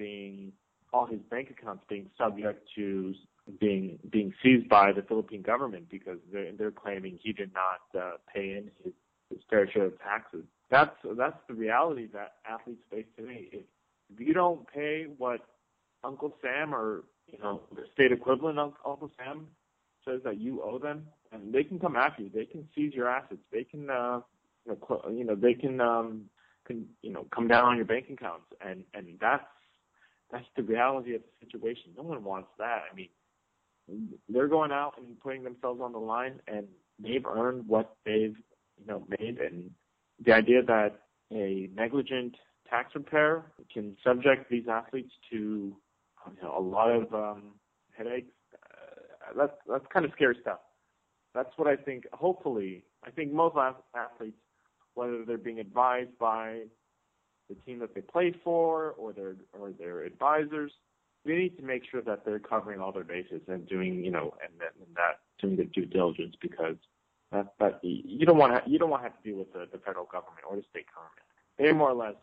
all his bank accounts being subject to being seized by the Philippine government because they're claiming he did not pay in his fair share of taxes. That's the reality that athletes face today. If you don't pay what Uncle Sam or the state equivalent of Uncle Sam says that you owe them, and they can come after you. They can seize your assets. They can come down on your bank accounts, and that's the reality of the situation. No one wants that. They're going out and putting themselves on the line, and they've earned what they've made, and the idea that a negligent tax repair can subject these athletes to a lot of headaches. That's kind of scary stuff. That's what I think. Hopefully, I think most athletes, whether they're being advised by the team that they play for or their advisors, they need to make sure that they're covering all their bases and doing doing the due diligence because. But you don't want to have to deal with the federal government or the state government. They more or less,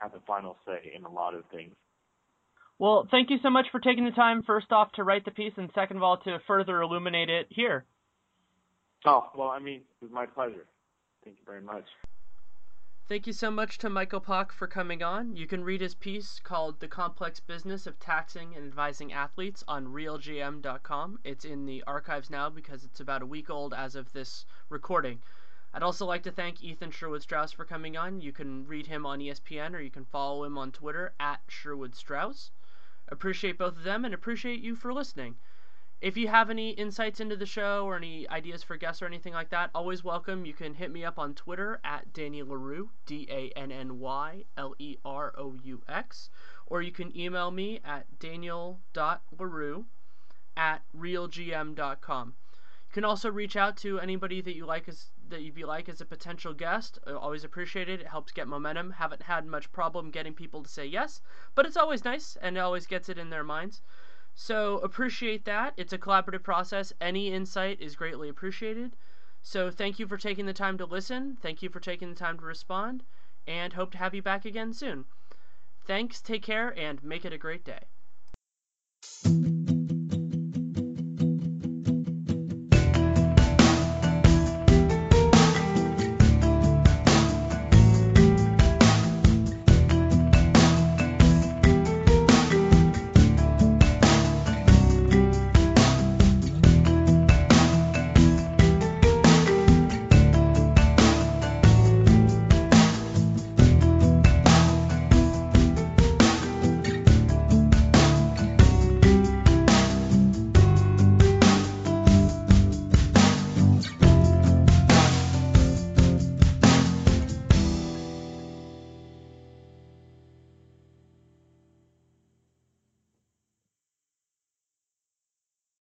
have the final say in a lot of things. Well, thank you so much for taking the time, first off, to write the piece, and second of all, to further illuminate it here. Oh, well, it was my pleasure. Thank you very much. Thank you so much to Michael Pak for coming on. You can read his piece called The Complex Business of Taxing and Advising Athletes on realgm.com. It's in the archives now because it's about a week old as of this recording. I'd also like to thank Ethan Sherwood-Strauss for coming on. You can read him on ESPN, or you can follow him on Twitter, @SherwoodStrauss. Appreciate both of them, and appreciate you for listening. If you have any insights into the show or any ideas for guests or anything like that, always welcome. You can hit me up on Twitter @DannyLaRue, DANNYLEROUX, or you can email me at daniel.larue@realgm.com. You can also reach out to anybody that you'd like as a potential guest. Always appreciate it. It helps get momentum. Haven't had much problem getting people to say yes, but it's always nice and it always gets it in their minds. So appreciate that. It's a collaborative process. Any insight is greatly appreciated. So thank you for taking the time to listen. Thank you for taking the time to respond, and hope to have you back again soon. Thanks, take care, and make it a great day.